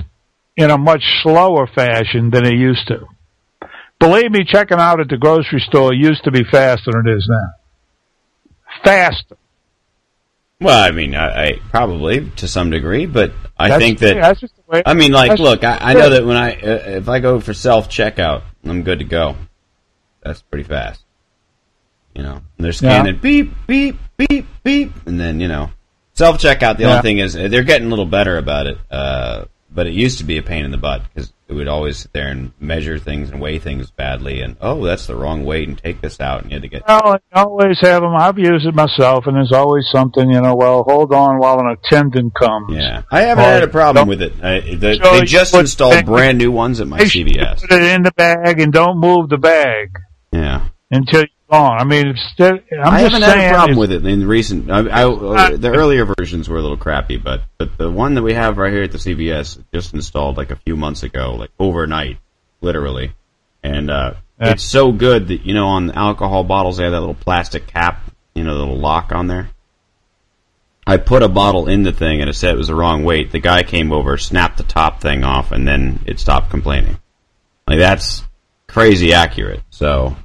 in a much slower fashion than it used to. Believe me, checking out at the grocery store used to be faster than it is now. Faster. Well, I mean, I probably to some degree, but I know that when if I go for self-checkout, I'm good to go. That's pretty fast. You know, and they're scanning beep, beep, beep, beep, and then, you know, self-checkout, the only thing is they're getting a little better about it, but it used to be a pain in the butt because it would always sit there and measure things and weigh things badly, and, oh, that's the wrong weight, and take this out, and you had to get... Well, I always have them. I've used it myself, and there's always something, you know, well, hold on while an attendant comes. Yeah, I haven't had a problem with it. They just installed brand new ones at my CVS. Put it in the bag, and don't move the bag. Yeah. Until you're gone. I mean, I haven't had a problem with it in recent... the earlier versions were a little crappy, but the one that we have right here at the CVS just installed like a few months ago, like overnight, literally. And it's so good that, you know, on the alcohol bottles, they have that little plastic cap, you know, the little lock on there. I put a bottle in the thing, and it said it was the wrong weight. The guy came over, snapped the top thing off, and then it stopped complaining. Like, that's crazy accurate, so...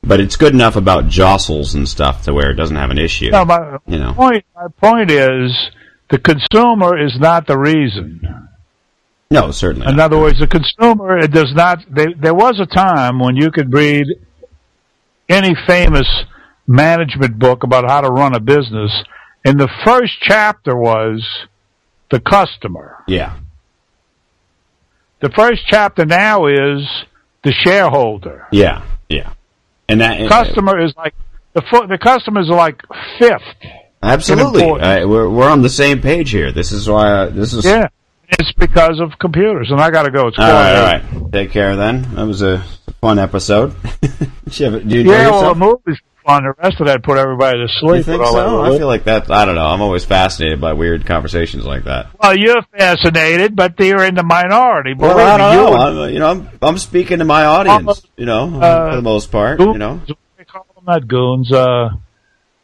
but it's good enough about jostles and stuff to where it doesn't have an issue. No, my point is the consumer is not the reason. No, certainly not. In other words, the consumer, it does not... There was a time when you could read any famous management book about how to run a business, and the first chapter was the customer. Yeah. The first chapter now is... the shareholder. Yeah, yeah. And that customer is like the customers are like fifth. Absolutely, we're on the same page here. This is why It's because of computers, and I got to go. It's all right. Take care then. That was a fun episode. The movie's fun. The rest of that put everybody to sleep. You think so? I feel like that. I don't know. I'm always fascinated by weird conversations like that. Well, you're fascinated, but you're in the minority. Well, I'm speaking to my audience. For the most part, goons, you know. What do they call them? Not goons.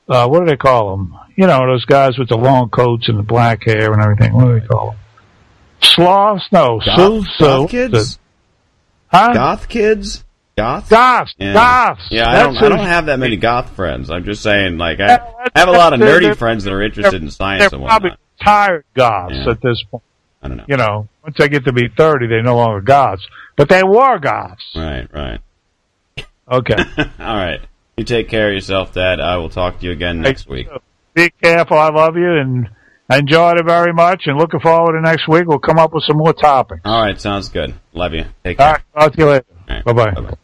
What do they call them? You know, those guys with the long coats and the black hair and everything. What do they call them? Sloths? No. Goth kids? Huh? Goth kids? Goths. Yeah. Goths. Yeah, I don't have that many goth friends. I'm just saying, like, I have a lot of nerdy friends that are interested in science and whatnot. They're probably retired goths at this point. I don't know. You know, once they get to be 30, they're no longer goths. But they were goths. Right. Okay. All right. You take care of yourself, Dad. I will talk to you again next week. Be careful. I love you, and I enjoyed it very much, and looking forward to next week. We'll come up with some more topics. All right. Sounds good. Love you. Take care. All right. Talk to you later. Right. Bye-bye.